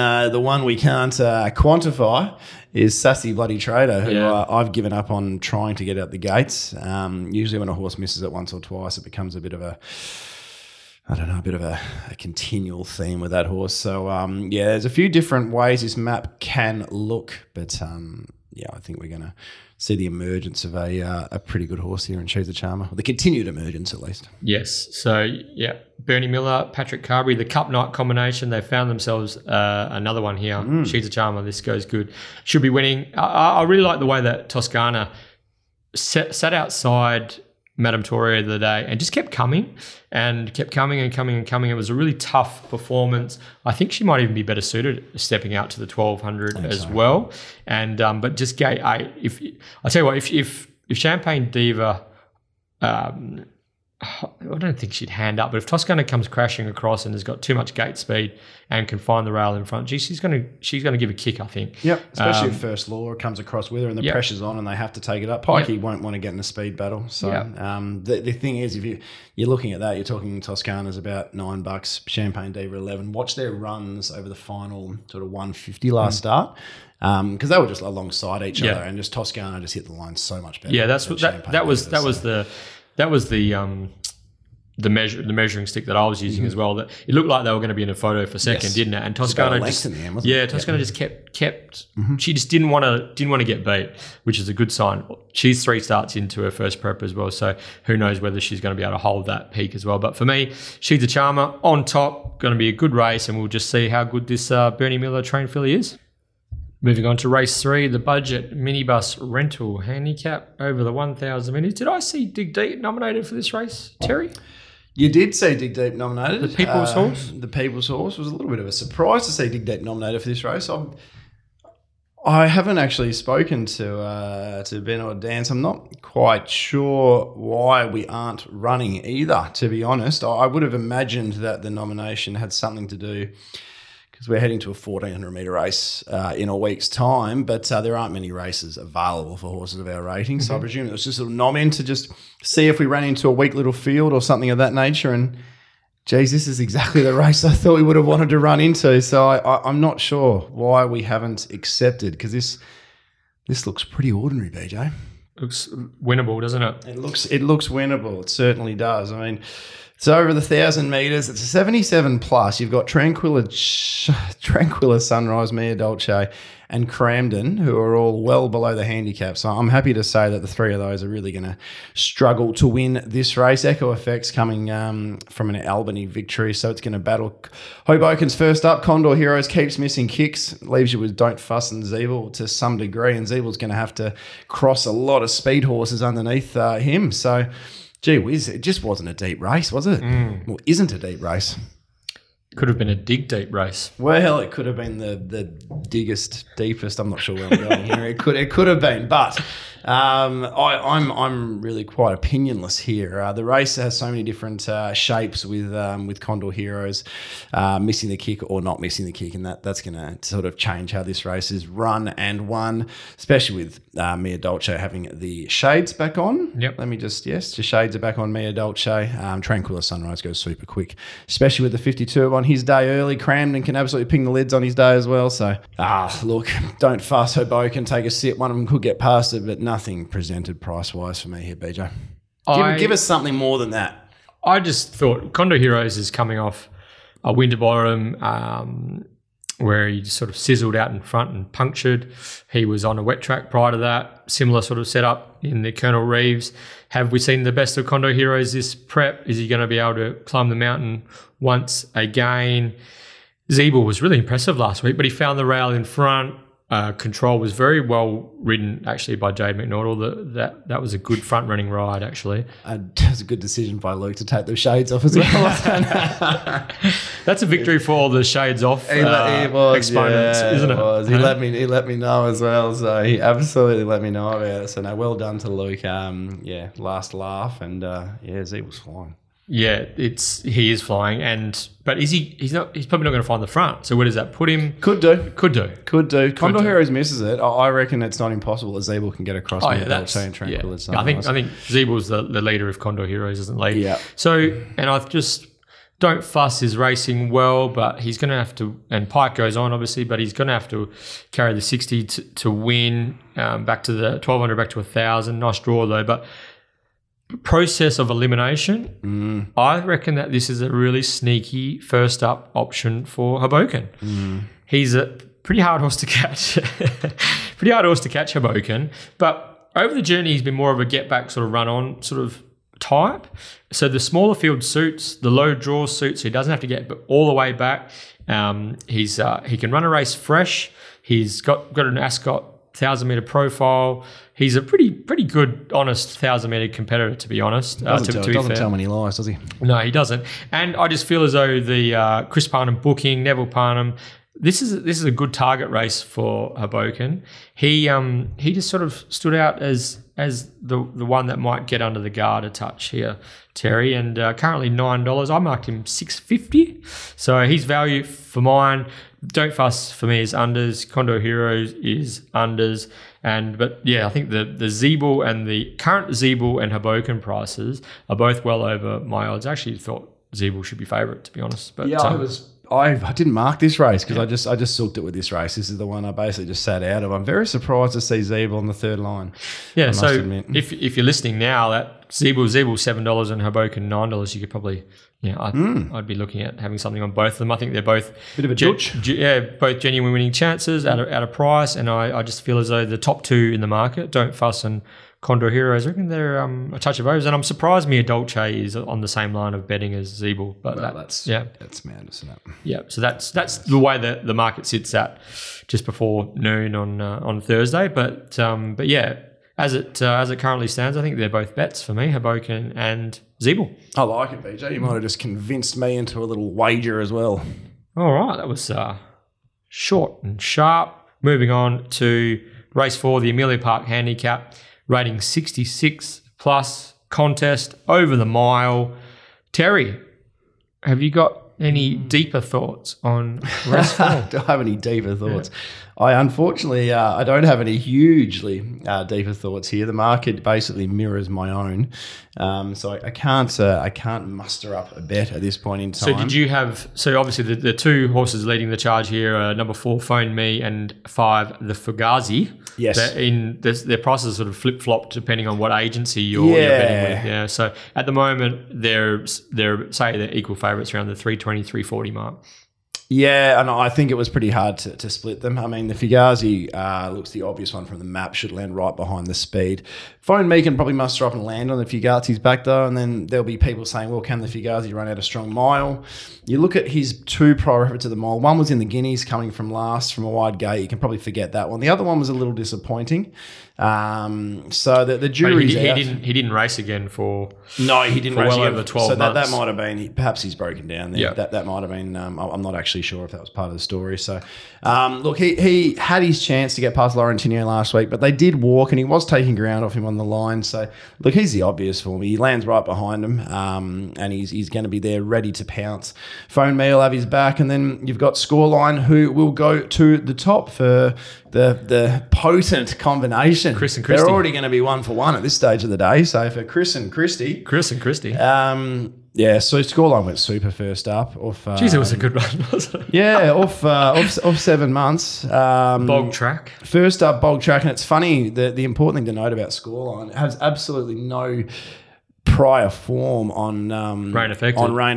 we can't quantify is Sassy Bloody Trader, who I've given up on trying to get out the gates. Usually when a horse misses it once or twice, it becomes a bit of a, I don't know, a bit of a continual theme with that horse. So, there's a few different ways this map can look, but, I think we're going to see the emergence of a pretty good horse here, and she's a charmer, the continued emergence at least. Yes. So, Bernie Miller, Patrick Carberry, the Cup Night combination, they found themselves another one here. She's a charmer. This goes good. Should be winning. I really like the way that Toscana sat outside Madame Toria the other day and just kept coming. It was a really tough performance. I think she might even be better suited stepping out to the 1200 well. And but just gate eight. If Champagne Diva, I don't think she'd hand up. But if Toscana comes crashing across and has got too much gate speed and can find the rail in front, she's going to give a kick, I think. Yep, especially if First Law comes across with her and the pressure's on and they have to take it up. Pikey won't want to get in a speed battle. So the thing is, if you're looking at that, you're talking Toscana's about $9, Champagne Diva 11. Watch their runs over the final sort of 150 last start. Because they were just alongside each other, and just Toscana just hit the line so much better. Yeah, that's what That was the measuring stick that I was using as well. That it looked like they were going to be in a photo for a second, didn't it? And Toscana just kept. Mm-hmm. She just didn't want to get beat, which is a good sign. She's 3 starts into her first prep as well, so who knows whether she's going to be able to hold that peak as well. But for me, she's a charmer on top. Going to be a good race, and we'll just see how good this Bernie Miller trained filly is. Moving on to race 3, the Budget Minibus Rental Handicap over the 1,000 metres. Did I see Dig Deep nominated for this race, Terry? You did see Dig Deep nominated. The People's Horse? The People's Horse. Was a little bit of a surprise to see Dig Deep nominated for this race. I haven't actually spoken to Ben or Dan, so I'm not quite sure why we aren't running either, to be honest. I would have imagined that the nomination had something to do because we're heading to a 1,400-metre race in a week's time, but there aren't many races available for horses of our rating. So I presume it was just a nom in to just see if we ran into a weak little field or something of that nature. And, geez, this is exactly the race I thought we would have wanted to run into. So I'm not sure why we haven't accepted, because this looks pretty ordinary, BJ. Looks winnable, doesn't it? It looks winnable. It certainly does. I mean, it's over the 1,000 metres. It's a 77 plus. You've got Tranquilla Sunrise, Mia Dolce and Cramden, who are all well below the handicap. So I'm happy to say that the 3 of those are really going to struggle to win this race. Echo Effects coming from an Albany victory, so it's going to battle Hoboken's First Up. Condor Heroes keeps missing kicks, leaves you with Don't Fuss and Zeeble to some degree, and Zeeble's going to have to cross a lot of speed horses underneath him. So, gee whiz, it just wasn't a deep race, was it? Well, isn't a deep race. Could have been a dig deep race. Well, it could have been the diggest, deepest. I'm not sure where we're going here. It could have been, but I'm really quite opinionless here. The race has so many different shapes with Condor Heroes missing the kick or not missing the kick, and that's going to sort of change how this race is run and won, especially with Mia Dolce having the shades back on. Yep. Let me the shades are back on Mia Dolce. Tranquilla Sunrise goes super quick, especially with the 52 on his day early. Cramden can absolutely ping the lids on his day as well. So, look, Don't Fuss, Hoboken, Take a Sit. One of them could get past it, but nothing presented price-wise for me here, BJ. Give us something more than that. I just thought Condor Heroes is coming off a Winterbottom where he sort of sizzled out in front and punctured. He was on a wet track prior to that, similar sort of setup in the Colonel Reeves. Have we seen the best of Condor Heroes this prep? Is he going to be able to climb the mountain once again? Zeeble was really impressive last week, but he found the rail in front. Control was very well ridden, actually, by Jade McNaughton. That was a good front-running ride, actually. That was a good decision by Luke to take the shades off as well. That's a victory for all the shades off exponents, isn't it? He let me know as well, so he absolutely let me know about it. So, well done to Luke. Last laugh, and Zee was flying. Yeah, he is flying, but is he? He's probably not going to find the front. So where does that put him? Could do. Condor Heroes misses it. I reckon it's not impossible that Zeeble can get across. I think Zeeble's the leader of Condor Heroes, isn't he? Yeah. So and I've just Don't Fuss is racing well, but he's going to have to. And Pike goes on obviously, but he's going to have to carry the 60 to win. Back to the 1200, back to 1000. Nice draw though, but. Process of elimination, I reckon that this is a really sneaky first up option for Hoboken. He's a pretty hard horse to catch. Hoboken, but over the journey he's been more of a get back sort of run on sort of type. So the smaller field suits, the low draw suits, so he doesn't have to get all the way back. He can run a race fresh. He's got an Ascot 1,000 meter profile. He's a pretty good, honest 1,000 meter competitor, to be honest. Doesn't tell many lies, does he? No, he doesn't. And I just feel as though the Chris Parnham booking, Neville Parnham, this is a good target race for Hoboken. He just sort of stood out as the one that might get under the guard a touch here, Terry. And currently $9. I marked him $6.50. So he's value for mine. Don't Fuss for me is unders. Condor Heroes is unders. But I think the Zeeble and the current Zeeble and Hoboken prices are both well over my odds. I actually thought Zeeble should be favourite, to be honest. But yeah, I didn't mark this race because I just soaked it with this race. This is the one I basically just sat out of. I'm very surprised to see Zeeble on the third line. Yeah, so if you're listening now, that Zeeble $7 and Hoboken $9, you could probably I'd be looking at having something on both of them. I think they're both bit of a both genuine winning chances at a price, and I just feel as though the top two in the market, Don't Fuss and Condor Heroes, I reckon they're a touch of overs, and I'm surprised Mia Dolce is on the same line of betting as Zeeble. That's madness, isn't it? Yeah, so that's the way that the market sits at just before noon on Thursday. But as it currently stands, I think they're both bets for me, Hoboken and Zeeble. I like it, BJ. You might have just convinced me into a little wager as well. All right, that was short and sharp. Moving on to race 4, the Amelia Park Handicap. Rating 66 plus, contest over the mile. Terry, have you got any deeper thoughts on race 4? Do I have any deeper thoughts? Yeah. I unfortunately don't have any hugely deeper thoughts here. The market basically mirrors my own, so I can't muster up a bet at this point in time. So did you have? So obviously the two horses leading the charge here are number 4, Phone Me, and 5, the Fugazi. Yes, their prices sort of flip flop depending on what agency you're betting with. Yeah, so at the moment they're equal favourites around the 320-340 mark. Yeah, and I think it was pretty hard to split them. I mean, the Fugazi looks the obvious one from the map, should land right behind the speed. Phone Me can probably muster up and land on the Fugazi's back though, and then there'll be people saying, well, can the Fugazi run out a strong mile? You look at his two prior efforts at the mile. One was in the Guineas coming from last from a wide gate. You can probably forget that one. The other one was a little disappointing. So the jury's out. He didn't race again for no, he didn't race well again over 12 months. So that might have been perhaps he's broken down there. Yeah. That might have been. I'm not actually sure if that was part of the story. So, look, he had his chance to get past Laurentino last week, but they did walk, and he was taking ground off him on the line. So, look, he's the obvious for me. He lands right behind him, and he's going to be there ready to pounce. Phone Me will have his back, and then you've got Scoreline, who will go to the top for the potent combination. Chris and Christy. They're already going to be 1-for-1 at this stage of the day. So for Chris and Christy. So Scoreline went super first up. Geez, it was a good run, wasn't it? Yeah, off 7 months. Bog track. First up, bog track. And it's funny, the important thing to note about Scoreline, it has absolutely no prior form on rain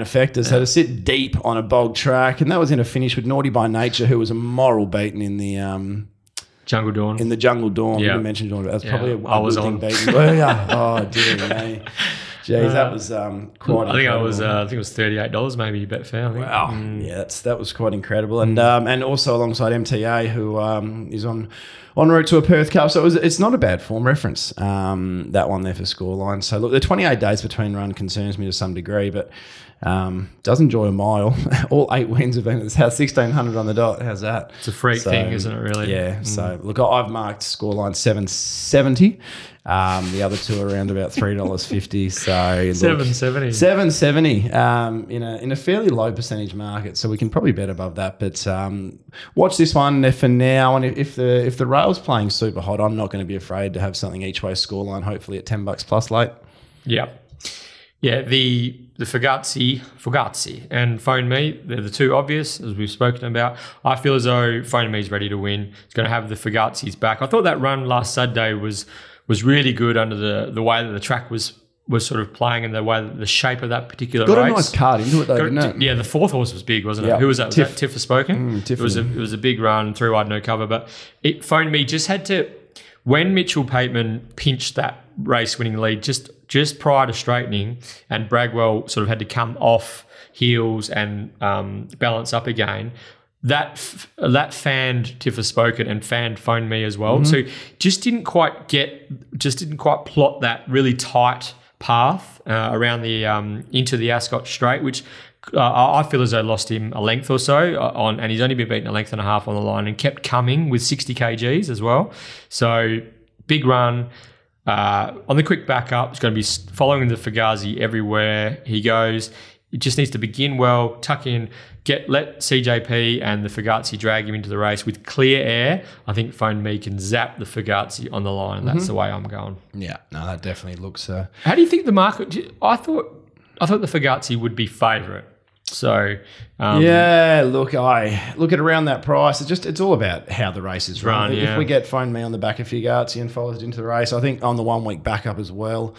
affected. So to sit deep on a bog track, and that was in a finish with Naughty by Nature, who was a moral beaten in the... Jungle Dawn. In the Jungle Dawn. Yeah. You mentioned Dawn. That's probably a good thing. Oh, dear me. Jeez, that was quite incredible. I think it was $38 maybe, Betfair. Wow. Yeah, that was quite incredible. And also alongside MTA, who is en route to a Perth Cup. So it's not a bad form reference, that one there for Scoreline. So, look, the 28 days between run concerns me to some degree, but Does enjoy a mile. All 8 wins have been at the South, 1600 on the dot. How's that? It's a freak thing, isn't it, really? Yeah. So, look, I've marked scoreline $7.70. The other two are around about $3.50. So $7.70 in a fairly low percentage market. So we can probably bet above that. But watch this one for now. And if the rail's playing super hot, I'm not going to be afraid to have something each way scoreline, hopefully at $10 plus late. Yeah. Yeah, the Fugazi and Phone Me, they're the two obvious, as we've spoken about. I feel as though Phone Me is ready to win. It's going to have the Fugazi's back. I thought that run last Saturday was really good under the way that the track was sort of playing and the way that the shape of that particular race. Got a nice card into it, though, didn't it? Yeah, the fourth horse was big, wasn't it? Yep. Who was that? Tiff. Was that Tiff for Spoken? Tiff. It was a big run, 3 wide, no cover. But it, Phone Me just had to... When Mitchell Pateman pinched that race-winning lead just prior to straightening, and Bragwell sort of had to come off heels and balance up again, that fanned Tiff for Spoken and fanned Phone Me as well. Mm-hmm. So just didn't quite plot that really tight path around the into the Ascot straight, which. I feel as though lost him a length or so on, and he's only been beaten a length and a half on the line and kept coming with 60 kgs as well. So big run. On the quick backup, it's going to be following the Fugazi everywhere he goes. It just needs to begin well, tuck in, let CJP and the Fugazi drag him into the race with clear air. I think Phone Me can zap the Fugazi on the line. Mm-hmm. That's the way I'm going. Yeah, no, that definitely looks... How do you think the market... I thought the Fugazi would be favourite. So yeah, look, I look at around that price. It's all about how the race is run. If we get Phone Me on the back of Fugazi and follows it into the race, I think on the 1 week backup as well,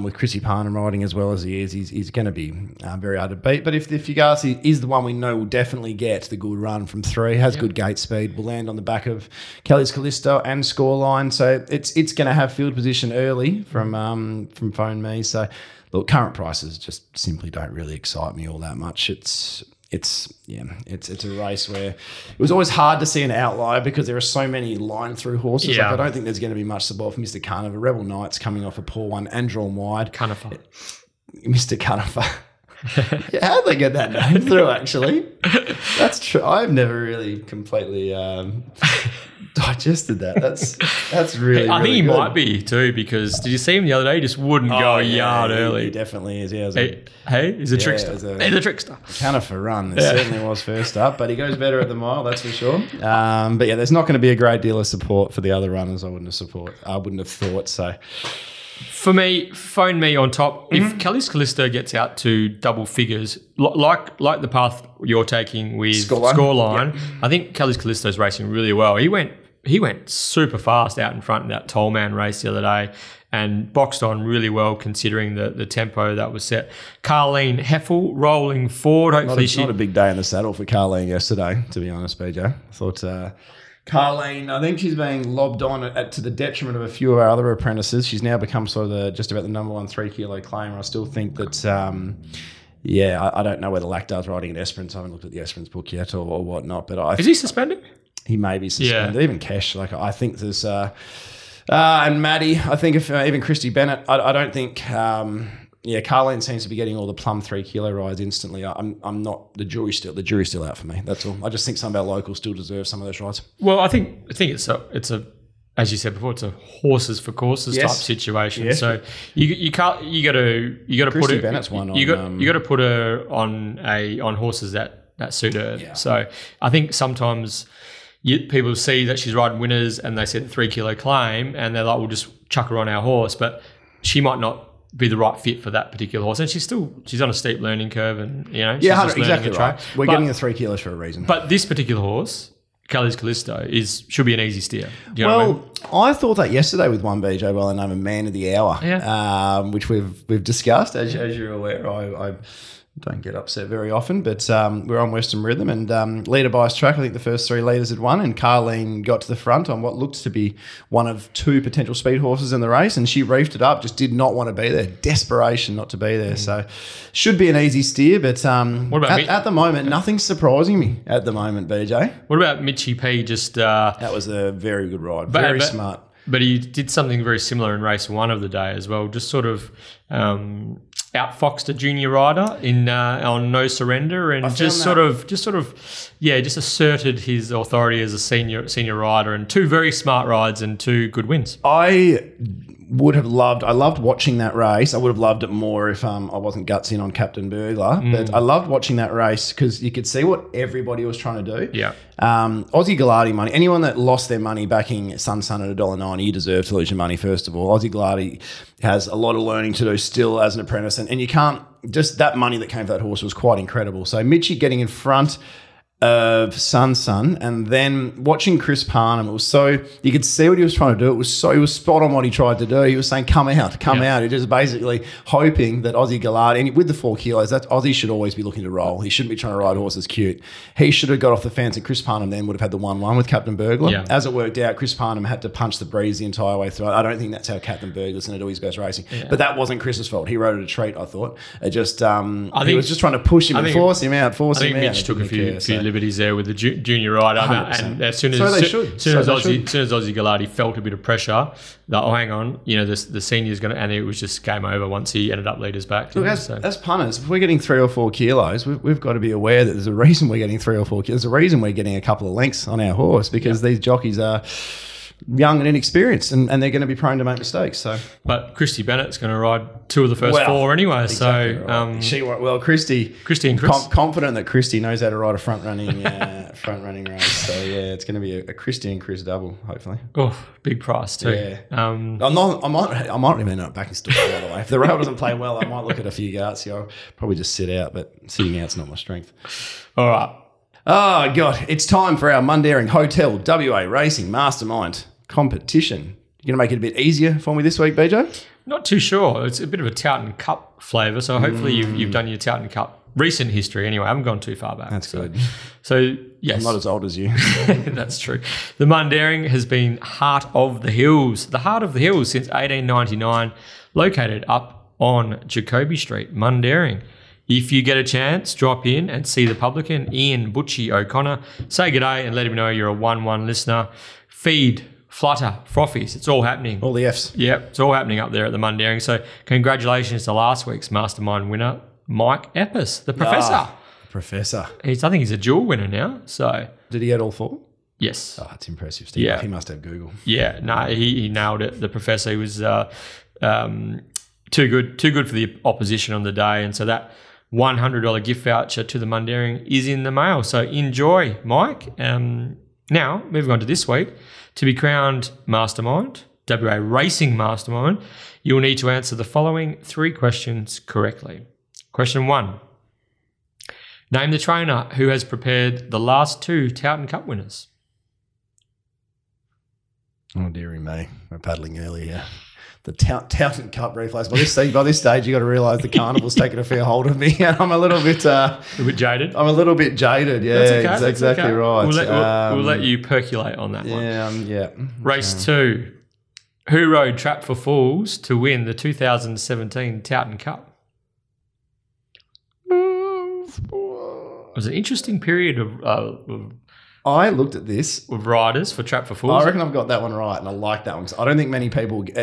with Chrissy Parnham riding as well as he is, he's going to be very hard to beat. But if the Fugazi is the one we know will definitely get the good run from 3, has good gate speed, will land on the back of Kelly's Callisto and Scoreline, so it's going to have field position early from Phone Me. So. Look, current prices just simply don't really excite me all that much. It's a race where it was always hard to see an outlier because there are so many line through horses. Yeah. Like, I don't think there's going to be much support for Mr. Carnival. Rebel Knight's coming off a poor one and drawn wide. Carnival. Mr. Carnival. Yeah, how'd they get that name through, actually? That's true. I've never really completely digested that. That's really I think he good. Might be too, because did you see him the other day? He just wouldn't go a yard early. He definitely is. Yeah, he's a trickster. He's a trickster. Kind of a run. It certainly was first up, but he goes better at the mile, that's for sure. But yeah, there's not going to be a great deal of support for the other runners. I wouldn't have thought so. For me, Phone Me on top. Mm-hmm. If Kelly's Callisto gets out to double figures, like the path you're taking with Scoreline, I think Kelly's Callisto's racing really well. He went super fast out in front in that Toll Man race the other day and boxed on really well considering the tempo that was set. Carleen Heffel rolling forward. Hopefully not a big day in the saddle for Carleen yesterday, to be honest, BJ. I thought... Carleen, I think she's being lobbed on to the detriment of a few of our other apprentices. She's now become sort of just about the number 1 3 kilo claimer. I still think that, I don't know whether Lactar's riding at Esperance. I haven't looked at the Esperance book yet or whatnot. But is he suspended? He may be suspended. Yeah. Even Kesh, I think there's and Maddie. I think if even Christy Bennett, I don't think. Carleen seems to be getting all the plum 3 kilo rides instantly. I'm not the jury's still out for me. That's all. I just think some of our locals still deserve some of those rides. Well, I think it's a as you said before, it's a horses for courses type situation. Yes. So you got to put it. Bennett's one on, you got to put her on horses that suit her. Yeah. So I think sometimes people see that she's riding winners and they see the 3 kilo claim and they're like, we'll just chuck her on our horse, but she might not be the right fit for that particular horse, and she's on a steep learning curve, and she's exactly right. We're getting the 3 kilos for a reason. But this particular horse, Kelly's Callisto, should be an easy steer. Do you know what I mean? I thought that yesterday with one BJ by the name of Man of the Hour, which we've discussed as you're aware. I don't get upset very often, but we're on Western Rhythm and leader bias track. I think the first 3 leaders had won, and Carleen got to the front on what looked to be one of 2 potential speed horses in the race, and she reefed it up, just did not want to be there. Desperation not to be there. So should be an easy steer, but what about at the moment, nothing's surprising me at the moment, BJ. What about Mitchie P? Just that was a very good ride. Very smart. But he did something very similar in race 1 of the day as well, just sort of outfoxed a junior rider in on No Surrender, and just asserted his authority as a senior rider, and two very smart rides and two good wins. I loved watching that race. I would have loved it more if I wasn't guts in on Captain Burglar. But I loved watching that race because you could see what everybody was trying to do. Yeah. Aussie Galati money. Anyone that lost their money backing Sun at $1.90, you deserve to lose your money, first of all. Aussie Galati has a lot of learning to do still as an apprentice. And you can't – just that money that came for that horse was quite incredible. So Mitchie getting in front – of Sun, and then watching Chris Parnham, it was so you could see what he was trying to do. He was spot on what he tried to do. He was saying, "Come out." He was basically hoping that Aussie Gallard, and with the 4 kilos, that Aussie should always be looking to roll. He shouldn't be trying to ride horses cute. He should have got off the fence, and Chris Parnham then would have had the 1-1 with Captain Burglar. Yeah. As it worked out, Chris Parnham had to punch the breeze the entire way through. I don't think that's how Captain Burglar's going to do his best racing, but that wasn't Chris's fault. He rode it a treat, I thought. It just he was just trying to push him and force him out. Mitch took a few liberties there with the junior rider, and as soon as Aussie Galati felt a bit of pressure, that the senior's going to, and it was just game over once he ended up leaders back. Look, as punters, if we're getting 3 or 4 kilos, we've got to be aware that there's a reason we're getting 3 or 4 kilos. There's a reason we're getting a couple of lengths on our horse because these jockeys are young and inexperienced, and they're going to be prone to make mistakes. So, but Christy Bennett's going to ride 2 of the first 4 anyway. Exactly, so right. Christy and Chris, confident that Christy knows how to ride a front running race. So yeah, it's going to be a Christy and Chris double, hopefully. Oh, big price too. Yeah, I might even end up backing still. By the way, if the rail doesn't play well, I might look at a few guards. I'll probably just sit out, but sitting out's not my strength. All right. Oh, God, it's time for our Mundaring Hotel WA Racing Mastermind competition. You going to make it a bit easier for me this week, BJ? Not too sure. It's a bit of a Towton Cup flavour, so hopefully you've done your Towton Cup recent history anyway. I haven't gone too far back. That's good. So, yes. I'm not as old as you. That's true. The Mundaring has been the heart of the hills since 1899, located up on Jacoby Street, Mundaring. If you get a chance, drop in and see the publican, Ian Butchie O'Connor. Say good day and let him know you're a 1-1 listener. Feed, flutter, frothies, it's all happening. All the Fs. Yep, it's all happening up there at the Mundaring. So congratulations to last week's Mastermind winner, Mike Eppis, the Professor. I think he's a dual winner now. So did he get all 4? Yes. Oh, it's impressive, Steve. Yeah. He must have Google. Yeah, no, he nailed it. The Professor, he was too good for the opposition on the day, and so that $100 gift voucher to the Mundaring is in the mail. So enjoy, Mike. Now, moving on to this week, to be crowned Mastermind, WA Racing Mastermind, you'll need to answer the following 3 questions correctly. Question 1, name the trainer who has prepared the last 2 Towton Cup winners. Oh, dearie me. We're paddling early here. The Towton Cup replays. By this stage, you've got to realise the carnival's taken a fair hold of me, and I'm a bit jaded. I'm a little bit jaded, yeah. That's okay. Exactly right. We'll let you percolate on that one. Yeah. Race 2. Who rode Trap for Fools to win the 2017 Towton Cup? It was an interesting period of... I looked at this. With riders for Trap for Fools. I reckon I've got that one right, and I like that one because I don't think many people –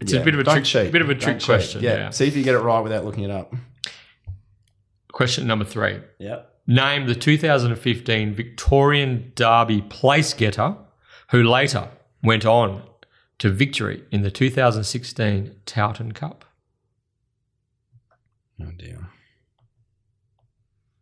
it's a bit of a trick question. Yeah. See if you get it right without looking it up. Question number 3. Yeah. Name the 2015 Victorian Derby place getter who later went on to victory in the 2016 Towton Cup. Oh, dear.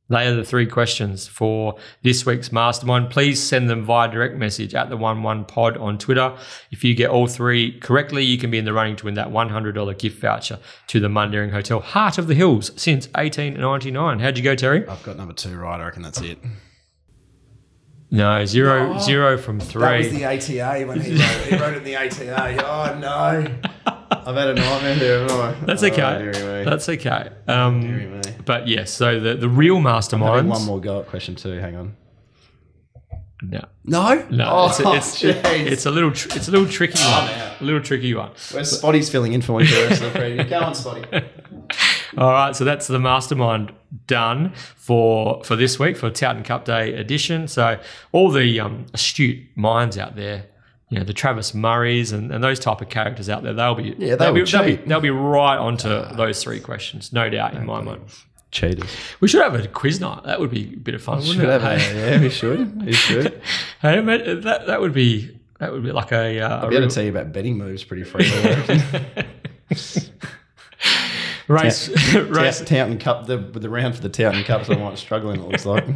They are the 3 questions for this week's Mastermind. Please send them via direct message at the 11 pod on Twitter. If you get all 3 correctly, you can be in the running to win that $100 gift voucher to the Mundaring Hotel, heart of the hills since 1899. How'd you go, Terry? I've got number 2 right. I reckon that's it. No, zero from 3. That was the ATA when he wrote it. He wrote it in the ATA. Oh, no. I've had a nightmare there, haven't I? That's okay. That's okay. But, yes, so the real masterminds. One more go at question 2. Hang on. No. Oh, it's a little tricky one. A little tricky one. Spotty's filling in for me for the rest of the preview. Go on, Spotty. All right, so that's the Mastermind done for this week for Towton Cup Day edition. So all the astute minds out there, you know, the Travis Murrays and those type of characters out there, they'll be right onto those three questions, no doubt, in my mind. Cheaters. We should have a quiz night. That would be a bit of fun. We should. Hey, mate, that would be like a. I'll be able to tell you about betting moves pretty freely. Race Towton Cup. The round for the Towton Cup. Someone struggling. It looks like.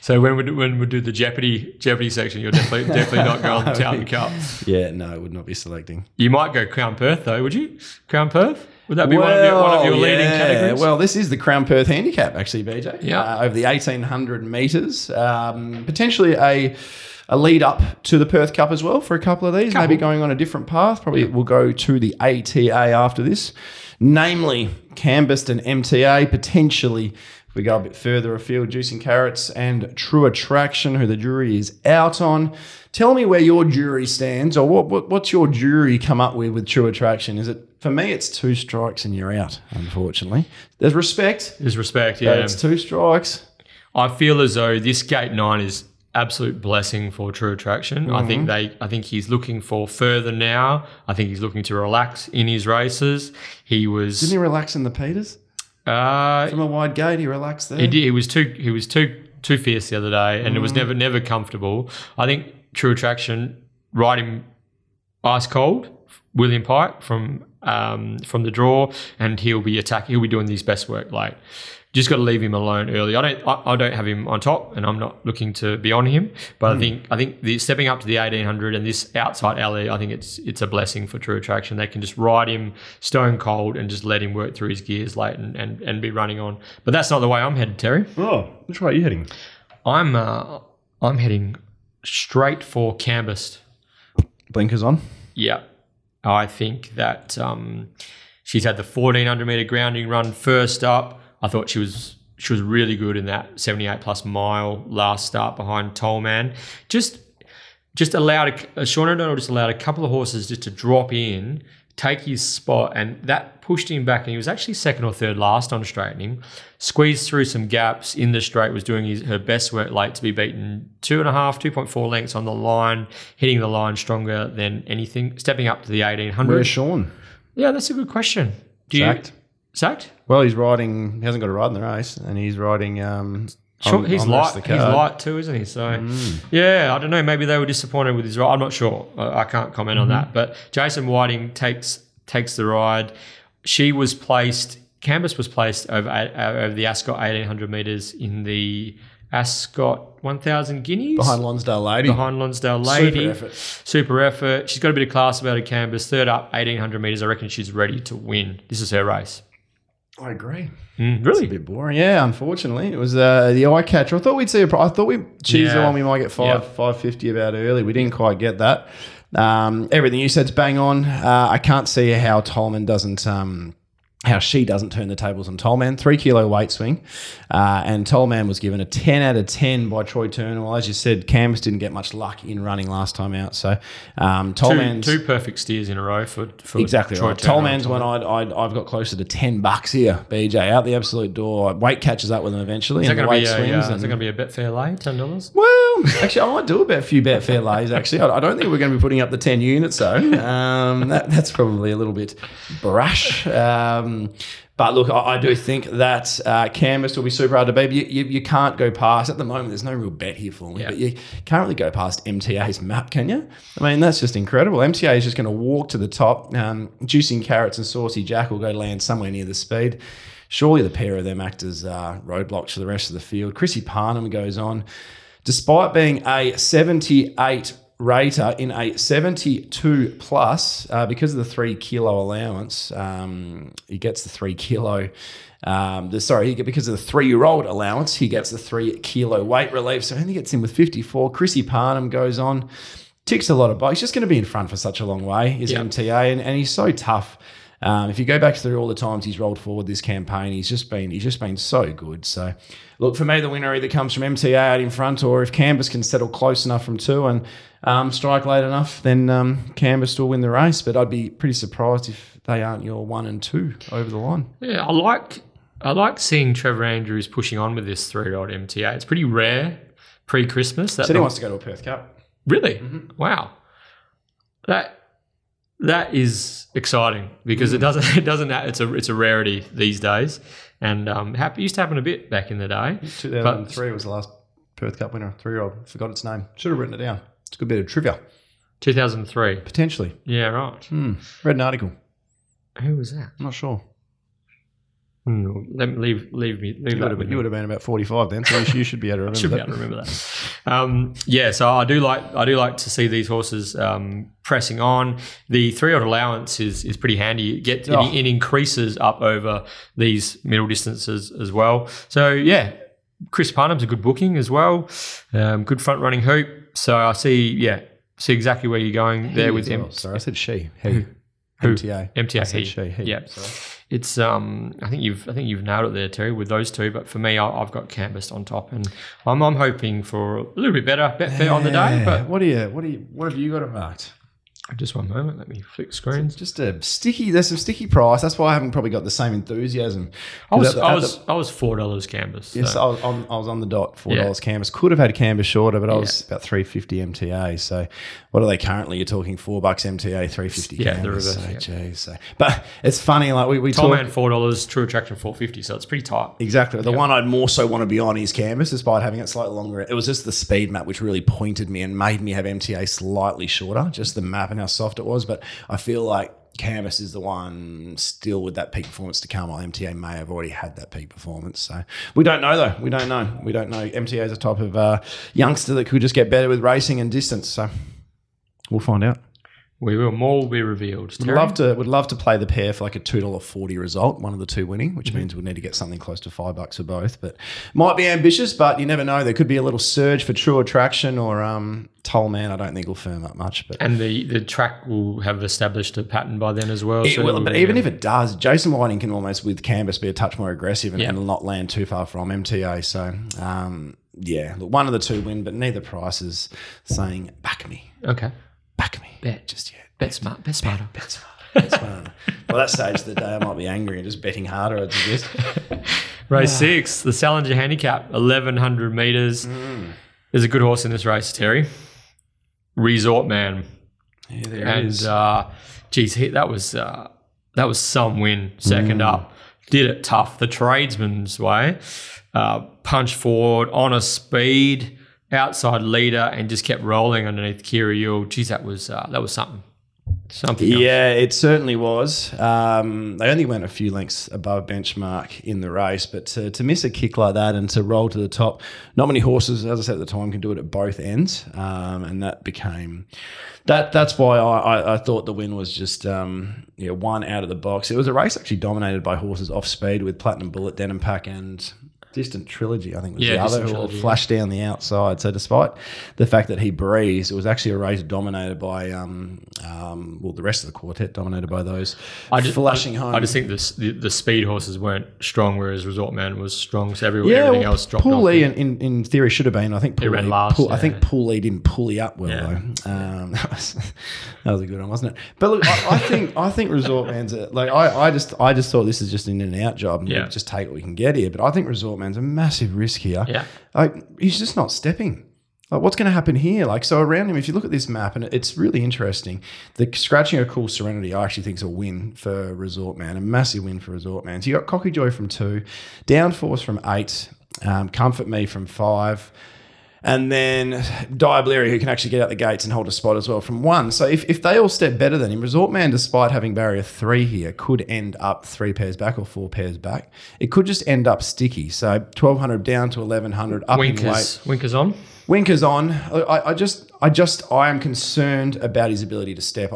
So when we do the Jeopardy section, you're definitely not going to Towton Cup. Yeah, no, I would not be selecting. You might go Crown Perth though, would you? Crown Perth? Would that be one of your leading categories? Well, this is the Crown Perth handicap actually, BJ. Yeah. Over the 1,800 metres, potentially a lead up to the Perth Cup as well for a couple of these. Couple. Maybe going on a different path. Probably we'll go to the ATA after this, namely Cambuston MTA potentially. We go a bit further afield, Juicing Carrots and True Attraction, who the jury is out on. Tell me where your jury stands, or what's your jury come up with True Attraction? Is it, for me, it's two strikes and you're out, unfortunately. There's respect. There's respect, yeah. It's two strikes. I feel as though this gate 9 is absolute blessing for True Attraction. Mm-hmm. I think he's looking for further now. I think he's looking to relax in his races. Didn't he relax in the Peters? From a wide gate, he relaxed there. He did. He was too fierce the other day, and it was never comfortable. I think True Attraction, ride him ice cold, William Pike from the draw, and he'll be attacking. He'll be doing his best work late. Just got to leave him alone early. I don't have him on top, and I'm not looking to be on him. But I think the stepping up to the 1,800 and this outside alley, I think it's a blessing for True Attraction. They can just ride him stone cold and just let him work through his gears late and be running on. But that's not the way I'm headed, Terry. Oh, which way are you heading? I'm heading straight for Cambuston. Blinkers on. Yeah, I think that she's had the 1,400 meter grounding run first up. I thought she was really good in that 78 plus mile last start behind Tollman. Just allowed Sean O'Donnell allowed a couple of horses just to drop in, take his spot, and that pushed him back. And he was actually second or third last on straightening. Squeezed through some gaps in the straight, was doing her best work late to be beaten 2.4 lengths on the line, hitting the line stronger than anything. Stepping up to the 1,800. Where's Sean? Yeah, that's a good question. Sacked? Well, he's riding. He hasn't got a ride in the race, and he's riding. He's light. He's light too, isn't he? So, yeah, I don't know. Maybe they were disappointed with his ride. I'm not sure. I can't comment on that. But Jason Whiting takes the ride. She was placed. Canvas was placed over the Ascot 1,800 metres in the Ascot 1,000 guineas behind Lonsdale Lady. Super effort. She's got a bit of class about her, Canvas. Third up, 1,800 metres. I reckon she's ready to win. This is her race. I agree. Really? It's a bit boring. Yeah, unfortunately. It was the eye catcher. I thought we'd see a price. I thought she's the one we might get $5.50 about early. We didn't quite get that. Everything you said's bang on. I can't see how Tollman doesn't how she doesn't turn the tables on Tollman. 3 kilo weight swing. And Tollman was given a 10 out of 10 by Troy Turnwell. As you said, Canvas didn't get much luck in running last time out. So Tollman's... Two perfect steers in a row for exactly Troy Turnwell. Tollman's one I've got closer to $10 here, BJ. Out the absolute door. Weight catches up with him eventually. Is there going to be a Betfair lay, $10? Well, actually, I might do a few Betfair lays, actually. I don't think we're going to be putting up the 10 units, though. That's probably a little bit brash. But look, I do think that Canvas will be super hard to beat. You can't go past, at the moment, there's no real bet here for me, but you can't really go past MTA's map, can you? I mean, that's just incredible. MTA is just going to walk to the top. Juicing Carrots and Saucy Jack will go land somewhere near the speed. Surely the pair of them act as roadblocks for the rest of the field. Chrissy Parnham goes on. Despite being a 78 rater in a 72 plus, because of the 3 kilo allowance, he gets the 3 kilo. Because of the 3-year-old allowance, he gets the 3 kilo weight relief. So he gets in with 54. Chrissy Parnham goes on, ticks a lot of bikes. Just going to be in front for such a long way is MTA, and he's so tough. If you go back through all the times he's rolled forward this campaign, he's just been so good. So, look, for me, the winner either comes from MTA out in front, or if Canvas can settle close enough from two and strike late enough, then Canvas will win the race. But I'd be pretty surprised if they aren't your 1 and 2 over the line. Yeah, I like seeing Trevor Andrews pushing on with this 3-year-old MTA. It's pretty rare pre-Christmas. He wants to go to a Perth Cup. Really? Mm-hmm. Wow. That is exciting because it doesn't. It's a rarity these days, and it used to happen a bit back in the day. 2003 was the last Perth Cup winner. 3-year-old forgot its name. Should have written it down. It's a good bit of trivia. 2003 potentially. Yeah, right. Read an article. Who was that? I'm not sure. Let me leave that with you. Would have been about 45 then, so you should be able to remember. Should be able to remember that. Yeah, so I do like to see these horses pressing on. The 3-year-old allowance is pretty handy. It increases up over these middle distances as well. So yeah, Chris Parnham's a good booking as well. Good front running hoop. So I see exactly where you're going there with him. Sorry, I said she. Hey. MTA. I said she. Yeah, sorry. It's I think you've nailed it there, Terry, with those two. But for me, I've got canvassed on top, and I'm hoping for a little bit better Betfair on the day. But what have you got it marked? Just one moment, let me flick screens. It's just a sticky. There's some sticky price. That's why I haven't probably got the same enthusiasm. I was $4 canvas. Yes, so. I was on the dot $4 canvas. Could have had a canvas shorter, but I was about $3.50 MTA. So what are they currently? You're talking $4 MTA, $3.50 canvas. Yeah, so, but it's funny. Like we Tom talk, man $4, True Attraction $4.50. So it's pretty tight. Exactly. The one I'd more so want to be on is canvas, despite having it slightly longer. It was just the speed map which really pointed me and made me have MTA slightly shorter. Just the map. How soft it was, but I feel like canvas is the one still with that peak performance to come. While MTA may have already had that peak performance, so we don't know though. We don't know. MTA is a type of youngster that could just get better with racing and distance. So we'll find out. We will. More will be revealed. Would love to play the pair for like a $2.40 result. One of the two winning, which means we'll need to get something close to $5 for both. But might be ambitious, but you never know. There could be a little surge for True Attraction or Toll Man. I don't think will firm up much. But and the track will have established a pattern by then as well. It will. But even if it does, Jason Whiting can almost with canvas be a touch more aggressive and not land too far from MTA. So look, one of the two win, but neither price is saying back me. Okay. Back me. Bet. Just yet. Bet smarter. Bet smarter. Well, that stage of the day, I might be angry and just betting harder, I'd suggest. Race 6, the Salinger Handicap, 1,100 metres. There's a good horse in this race, Terry. Resort Man. Yeah, there is. And, that was some win, second up. Did it tough, the tradesman's way. Punch forward, on a speed. Outside leader and just kept rolling underneath Kiriel. Geez, that was something. Something else. It certainly was. They only went a few lengths above benchmark in the race, but to miss a kick like that and to roll to the top, not many horses, as I said at the time, can do it at both ends. And that became that. That's why I thought the win was just one out of the box. It was a race actually dominated by horses off speed with Platinum Bullet, Denim Pack, and Distant Trilogy, I think, was the other who flashed down the outside. So despite the fact that he breezed, it was actually a race dominated by the rest of the quartet, dominated by those flashing home. I just think the speed horses weren't strong, whereas Resort Man was strong. So everything else dropped off. Pool E, in theory, should have been. I think Pool E didn't pulley up well though. That was a good one, wasn't it? But look, I think Resort Man's I just thought this is just an in and out job. And we'll just take what we can get here. But I think Resort Man. It's a massive risk here. Yeah, he's just not stepping. Like, what's going to happen here? So around him, if you look at this map, and it's really interesting, the scratching of Cool Serenity I actually think is a win for Resort Man, a massive win for Resort Man. So you got Cocky Joy from 2, Downforce from 8, Comfort Me from 5, and then Diableria, who can actually get out the gates and hold a spot as well, from 1. So if they all step better than him, Resort Man, despite having barrier 3 here, could end up 3 pairs back or 4 pairs back. It could just end up sticky. So 1,200 down to 1,100 up in weight. Winker's on. Winker's on. I am concerned about his ability to step.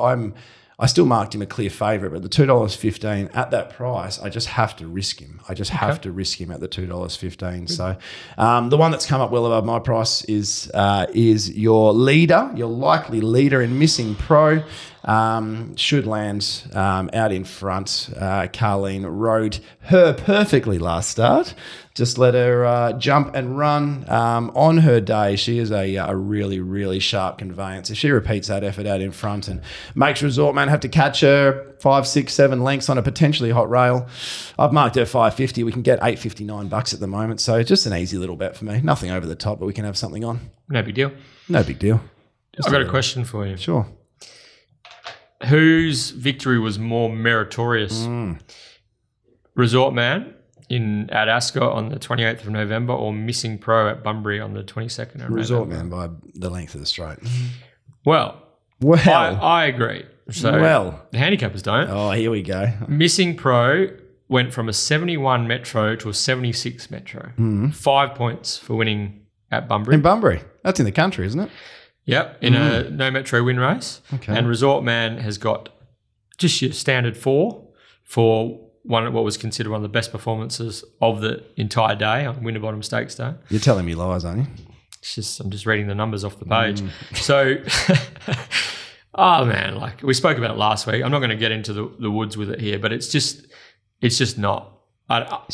I still marked him a clear favourite, but the $2.15 at that price, I just have to risk him. Have to risk him at the $2.15. So the one that's come up well above my price is your leader, your likely leader in Missing Pro. Should land out in front. Carleen rode her perfectly last start. Just let her jump and run on her day. She is a really, really sharp conveyance. If she repeats that effort out in front and makes Resort Man have to catch her 5, 6, 7 lengths on a potentially hot rail, I've marked her $5.50. We can get $8.59 at the moment. So just an easy little bet for me. Nothing over the top, but we can have something on. No big deal. I've got a question for you. Sure. Whose victory was more meritorious? Resort Man at Ascot on the 28th of November, or Missing Pro at Bunbury on the 22nd of November? Resort Man by the length of the straight. Well, I agree. So the handicappers don't. Oh, here we go. Missing Pro went from a 71 metro to a 76 metro. 5 points for winning at Bunbury. In Bunbury. That's in the country, isn't it? Yep, in a no metro win race. Okay. And Resort Man has got just your standard four for what was considered one of the best performances of the entire day on Winterbottom Stakes Day. You're telling me lies, aren't you? It's just, I'm just reading the numbers off the page. So, oh man, like we spoke about it last week. I'm not going to get into the woods with it here, but it's just not. It's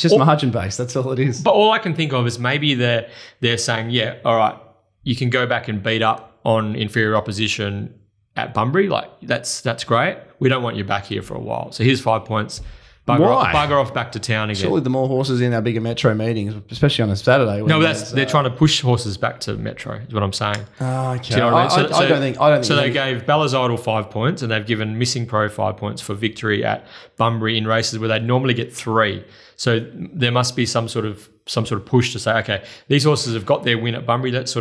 just margin based. That's all it is. But all I can think of is maybe they're saying, yeah, all right, you can go back and beat up on inferior opposition at Bunbury. Like that's great. We don't want you back here for a while. So here's 5 points. Bugger off back to town again. Surely the more horses in our bigger metro meetings, especially on a Saturday. No, they're trying to push horses back to metro is what I'm saying. Oh, okay. Do you know what I mean? So they gave Ballazidal 5 points and they've given Missing Pro 5 points for victory at Bunbury in races where they'd normally get three. So there must be some sort of push to say, okay, these horses have got their win at Bunbury. Let's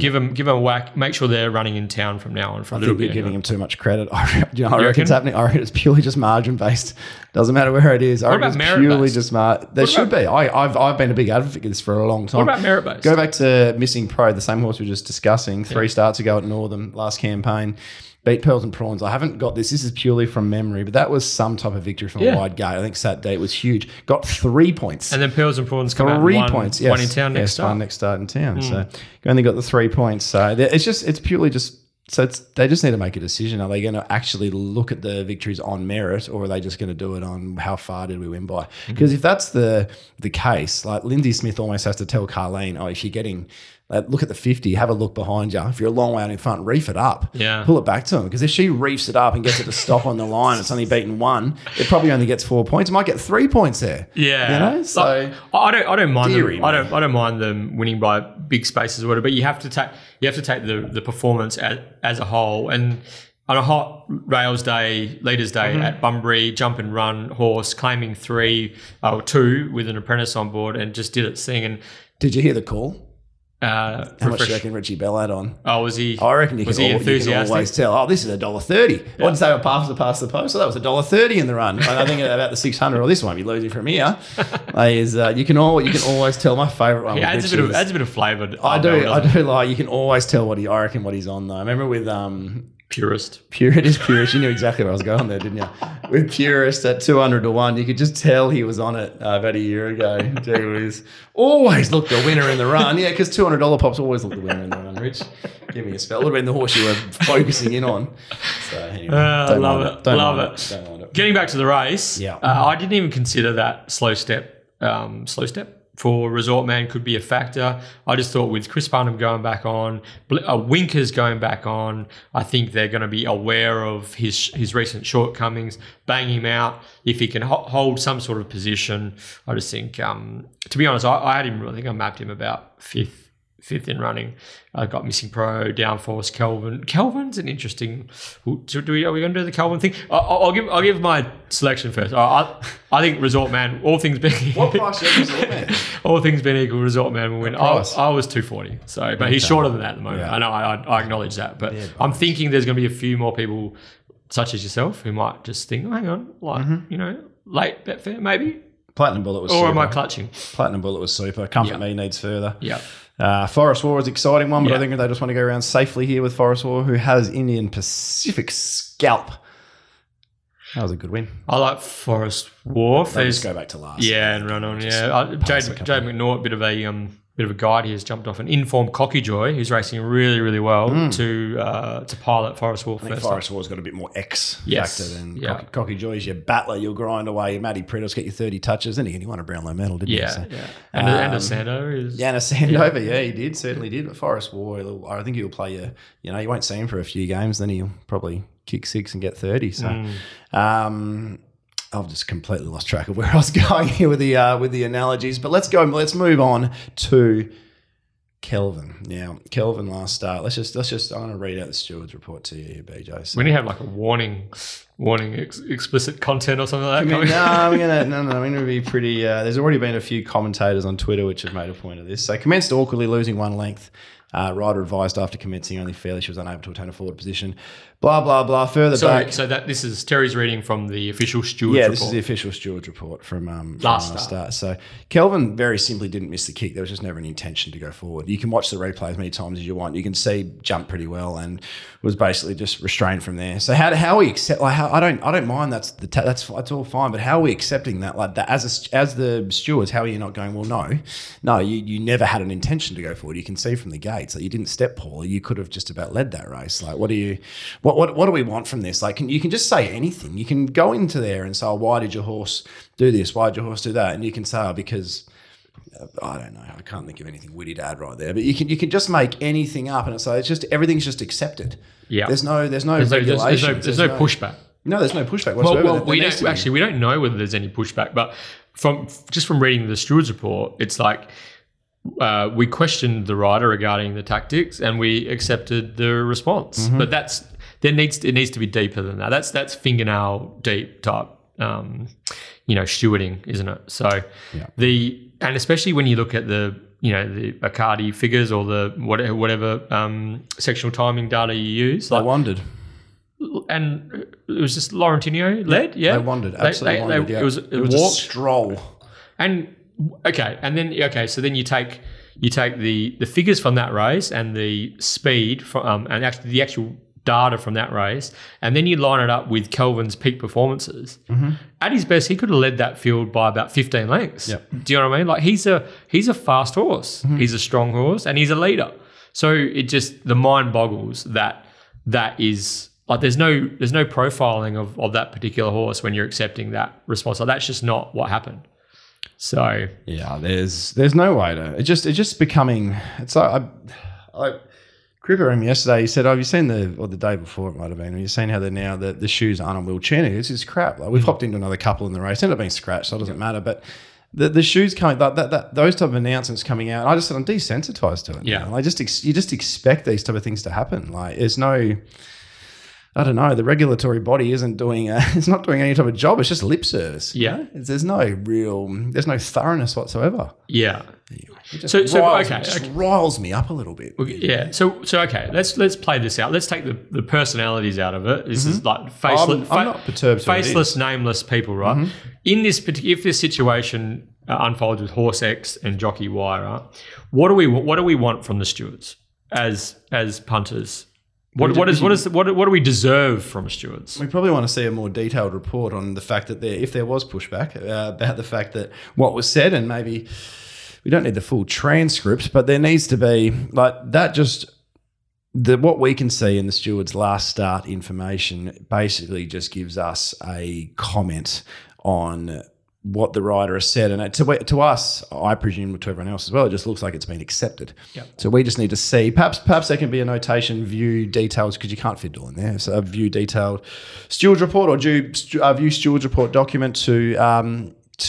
give them a whack. Make sure they're running in town from now on for a little bit. I think you're giving them too much credit. I reckon it's happening. I reckon it's purely just margin based. Doesn't matter where it is. I reckon it's purely just margin. There should be. I've been a big advocate for this for a long time. What about merit based? Go back to Missing Pro, the same horse we were just discussing. Three starts ago at Northern last campaign. Beat Pearls and Prawns. I haven't got this. This is purely from memory, but that was some type of victory from a wide gate. I think Saturday it was huge. Got 3 points. And then Pearls and Prawns come out one in town next start. One next start in town. So you only got the 3 points. So it's purely just – they just need to make a decision. Are they going to actually look at the victories on merit, or are they just going to do it on how far did we win by? Because if that's the case, like Lindsay Smith almost has to tell Carlene, oh, if you're getting – look at the 50, have a look behind you. If you're a long way out in front, reef it up. Yeah. Pull it back to him. Because if she reefs it up and gets it to stop on the line, it's only beaten one, it probably only gets 4 points. It might get 3 points there. Yeah. You know? So I don't mind them. I don't mind them winning by big spaces or whatever, but you have to take the performance as a whole. And on a hot rails day, leaders day at Bunbury, jump and run horse, claiming two with an apprentice on board and just did its thing. And did you hear the call? How much do you reckon Richie Bell had on? Oh, was he? I reckon you can always tell. Oh, this is $1.30. Yeah. Once they were past the post, so that was $1.30 in the run. And I think about the 600. Well, this won't be losing from here. You can always tell. My favourite one. He adds a bit of flavour. I do like. You can always tell what he's on though. I remember with Purist. Purist. You knew exactly where I was going there, didn't you? With Purist at 200 to 1, you could just tell he was on it about a year ago. Jeez, always looked the winner in the run. Yeah, because $200 pops always look the winner in the run, Rich. Give me a spell. It would have been the horse you were focusing in on. So anyway, I love it. Getting back to the race, I didn't even consider that slow step. Slow step for Resort Man could be a factor. I just thought with Chris Parnham going back on, Winker's going back on, I think they're going to be aware of his recent shortcomings, bang him out. If he can hold some sort of position, I just think, to be honest, I had him, I think I mapped him about fifth in running. I got Missing Pro, Downforce, Kelvin. Kelvin's an interesting. Are we going to do the Kelvin thing? I'll give my selection first. I think Resort Man. All things being equal, what price is Resort Man? All things being equal, Resort Man will win. I was 240. So, but he's shorter than that at the moment. Yeah. I know. I acknowledge that, but I'm thinking there's going to be a few more people, such as yourself, who might just think, oh, hang on, like late Betfair maybe. Platinum Bullet was super. Or am I clutching? Platinum Bullet was super. Comfort Me needs further. Yeah. Forest War is an exciting one, but I think they just want to go around safely here with Forest War, who has Indian Pacific scalp. That was a good win. I like Forest War. Let's go back to last. Yeah, and run on. Yeah, Jade McNaught, a bit of a guide here, has jumped off an informed Cockyjoy, who's racing really, really well to pilot Forest War. I think Forest War's got a bit more X factor than Cockyjoy's. Your battler, you'll grind away. Your Matty Priddles get your 30 touches, and he won a Brownlow medal, didn't he? So, and a Sandover is. Yeah, and a Sandover. Yeah, he did certainly did. But Forest War, I think he'll play you. You know, you won't see him for a few games, then he'll probably kick six and get 30. So I've just completely lost track of where I was going here with the analogies. But let's move on to Kelvin. Now, Kelvin last start. Let's just. I want to read out the steward's report to you, BJ. So, we need to have like a warning, explicit content or something like that. I'm going to be pretty. There's already been a few commentators on Twitter which have made a point of this. So, commenced awkwardly, losing one length. Rider advised after commencing only fairly, she was unable to attain a forward position. Blah, blah, blah. Further back. So this is Terry's reading from the official steward's report. Yeah, this is the official steward's report from last start. So Kelvin very simply didn't miss the kick. There was just never an intention to go forward. You can watch the replay as many times as you want. You can see jump pretty well and was basically just restrained from there. So how we accept, like, I don't mind that's all fine, but how are we accepting that, like, that as the stewards, how are you not going, well, no, you never had an intention to go forward. You can see from the gate that you didn't step poorly, you could have just about led that race. Like, what do we want from this? Like, you can just say anything. You can go into there and say, oh, why did your horse do this? Why did your horse do that? And you can say, oh, because I don't know. I can't think of anything witty to add right there. But you can just make anything up, and it's just everything's just accepted. Yeah. There's no pushback. No, there's no pushback whatsoever. Well, we don't know whether there's any pushback, but from reading the steward's report, it's like, we questioned the rider regarding the tactics, and we accepted the response. Mm-hmm. But it needs to be deeper than that. That's fingernail deep type, stewarding, isn't it? So yeah. And especially when you look at the Accardi figures or the whatever sectional timing data you use, they wandered. And it was just Laurentino led. Yeah, they wandered. Absolutely, they wandered. It was a stroll. And. So then you take the figures from that race and the speed from and actually the actual data from that race, and then you line it up with Kelvin's peak performances. Mm-hmm. At his best, he could have led that field by about 15 lengths. Yep. Do you know what I mean? Like, he's a fast horse, mm-hmm. he's a strong horse, and he's a leader. So it just, the mind boggles that is. Like, there's no profiling of that particular horse when you're accepting that response. Like, that's just not what happened. So yeah, there's no way to. It's just becoming. It's like I Cripper him yesterday. He said, "Oh, have you seen the day before? It might have been. Have you seen how they're now the shoes aren't on Will Cheney? This is crap. Like, we've hopped into another couple in the race. Ended up being scratched, so it doesn't matter. But the shoes coming, that those type of announcements coming out. I just said I'm desensitized to it. Yeah, I just expect these type of things to happen. Like, there's no. I don't know. The regulatory body isn't doing. It's not doing any type of job. It's just lip service. Yeah. You know? There's no thoroughness whatsoever. Yeah. Anyway, it riles me up a little bit. Okay, yeah. So okay. Let's play this out. Let's take the personalities out of it. This mm-hmm. is like faceless. I'm not perturbed. Faceless, nameless people, right? Mm-hmm. In this, if this situation unfolds with horse X and jockey Y, right? What do we want from the stewards as punters? What do we deserve from stewards? We probably want to see a more detailed report on the fact that if there was pushback about the fact that what was said, and maybe we don't need the full transcript, but there needs to be like that. Just what we can see in the stewards' last start information basically just gives us a comment on what the rider has said, and to us, I presume to everyone else as well, it just looks like it's been accepted. Yep. So we just need to see. Perhaps there can be a notation, view details, because you can't fit it all in there. So a view detailed steward's report or view steward's report document to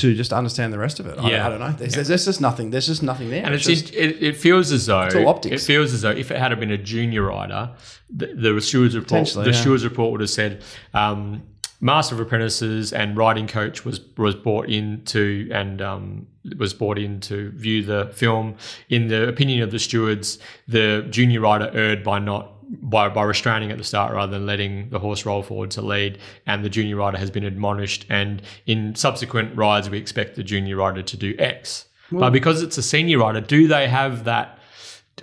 just understand the rest of it. Yeah. I don't know. There's just nothing. There's just nothing there. And it feels as though if it had been a junior rider, the steward's report would have said. Master of Apprentices and riding coach was brought in to view the film. In the opinion of the stewards, the junior rider erred by restraining at the start rather than letting the horse roll forward to lead, and the junior rider has been admonished. And in subsequent rides, we expect the junior rider to do X. Well, but because it's a senior rider, do they have that?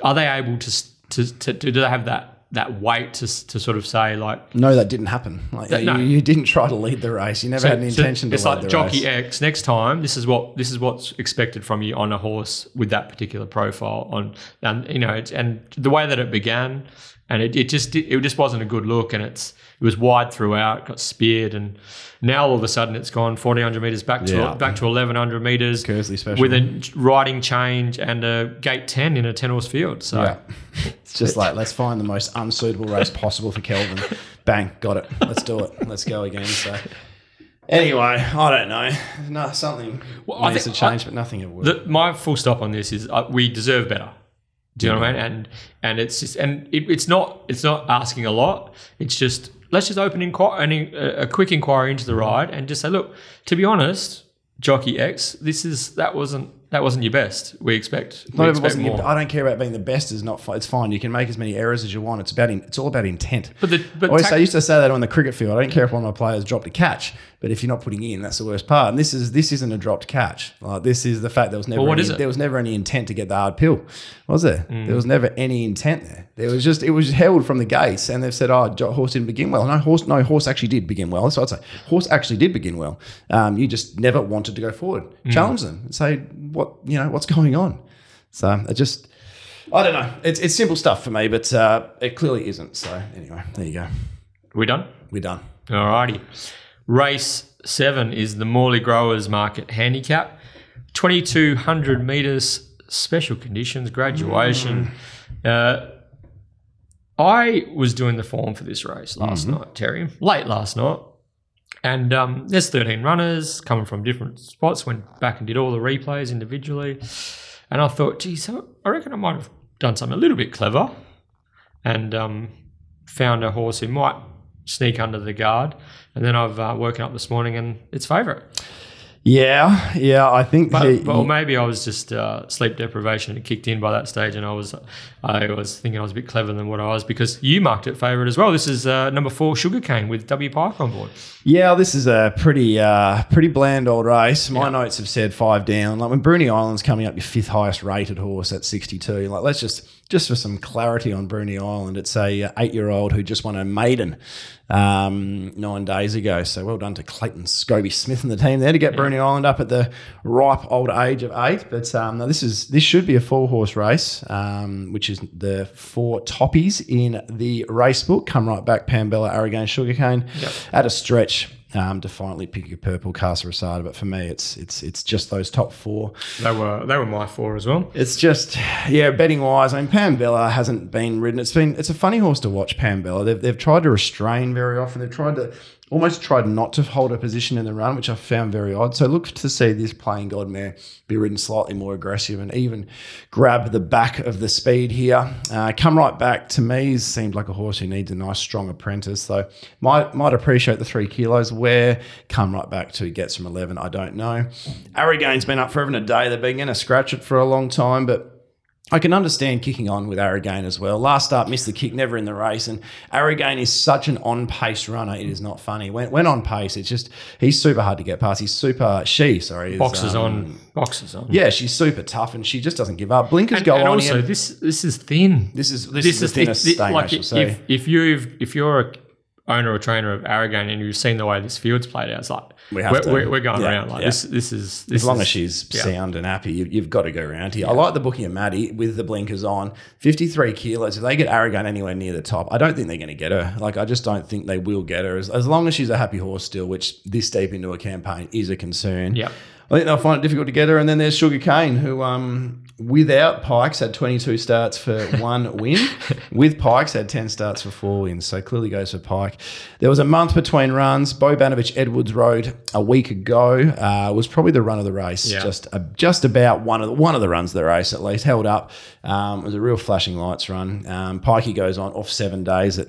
Are they able to do they have that? That weight to sort of say, like, no, that didn't happen. Like, you didn't try to lead the race. You never had an intention to lead the race. It's like jockey X. Next time, this is what's expected from you on a horse with that particular profile. And the way that it began, and it just wasn't a good look. And it was wide throughout, got speared, and now all of a sudden it's gone 1,400 metres back to 1,100 metres with a riding change and a gate 10 in a 10-horse field. So yeah. It's just like, let's find the most unsuitable race possible for Kelvin. Bang, got it. Let's do it. Let's go again. So anyway, I don't know. No, something needs to change, but nothing ever will. My full stop on this is we deserve better. Do you know what I mean? And it's just, and it's not asking a lot. It's just, let's just open a quick inquiry into the ride and just say, look, to be honest, Jockey X, that wasn't your best. We expect more. I don't care about being the best. It's fine. You can make as many errors as you want. It's all about intent. I used to say that on the cricket field. I don't care if one of my players dropped a catch, but if you're not putting in, that's the worst part. And this isn't a dropped catch. Like, this is the fact there was never any intent to get the hard pill, was there? Mm. There was never any intent there. It was held from the gates, and they've said, horse didn't begin well. No, horse actually did begin well. So I'd say horse actually did begin well. You just never wanted to go forward. Mm. Challenge them and say, what's going on? So I don't know. It's simple stuff for me, but it clearly isn't. So anyway, there you go. We done? We're done. All righty. Race 7 is the Morley Growers Market Handicap. 2,200 metres, special conditions, graduation. I was doing the form for this race last night, Terry, late last night. And there's 13 runners coming from different spots. Went back and did all the replays individually. And I thought, geez, I reckon I might have done something a little bit clever and found a horse who might sneak under the guard. And then I've woken up this morning and it's favourite. Yeah, I think. But maybe I was just sleep deprivation had kicked in by that stage, and I was thinking I was a bit cleverer than what I was, because you marked it favourite as well. This is number 4, Sugarcane, with W Pike on board. Yeah, this is a pretty bland old race. My notes have said 5 down. Like, when Bruny Island's coming up, your 5th highest rated horse at 62. Like, let's just for some clarity on Bruny Island, it's a 8-year-old who just won a maiden 9 days ago. So well done to Clayton Scobie Smith and the team there to get Bruny Island up at the ripe old age of 8. But no, this should be a 4-horse race, which is the 4 toppies in the race book. Come Right Back, Pambella, Arrogane, Sugarcane. Yep. At a stretch, defiantly Pick Your Purple, Casa Rosada, but for me, it's just those top 4. They were my 4 as well. It's just, betting wise, I mean, Pambella hasn't been ridden. It's a funny horse to watch, Pambella. They've tried to restrain very often. They've tried not to hold a position in the run, which I found very odd. So look to see this Playing God mare be ridden slightly more aggressive and even grab the back of the speed here. Come Right Back, to me, seemed like a horse who needs a nice strong apprentice, though. Might appreciate the 3 kilos. Where Come Right Back to gets from 11, I don't know. Arrogane's been up forever and a day. They've been going to scratch it for a long time, but I can understand kicking on with Arrogane as well. Last start, missed the kick, never in the race. And Arrogane is such an on-pace runner. It is not funny. When on pace, it's just, he's super hard to get past. Boxes on. Yeah, she's super tough and she just doesn't give up. Blinkers go on. And also, this is thin. This is the thinnest stain, I should say. If you're a owner or trainer of Arrogane and you've seen the way this field's played out, it's like, we're going around like this. This is as long as she's sound and happy, you've got to go around here. Yeah. I like the booking of Maddie with the blinkers on, 53 kilos. If they get Arrogane anywhere near the top, I don't think they're going to get her. Like, I just don't think they will get her. As long as she's a happy horse still, which this deep into a campaign is a concern. Yeah. I think they'll find it difficult to get her. And then there's Sugarcane, who without Pikes had 22 starts for 1 win. With Pikes had 10 starts for 4 wins. So clearly goes for Pike. There was a month between runs. Bo Banovich Edwards rode a week ago. Was probably the run of the race. Yeah. Just about one of the runs of the race, at least. Held up. It was a real flashing lights run. Pikey goes on off 7 days.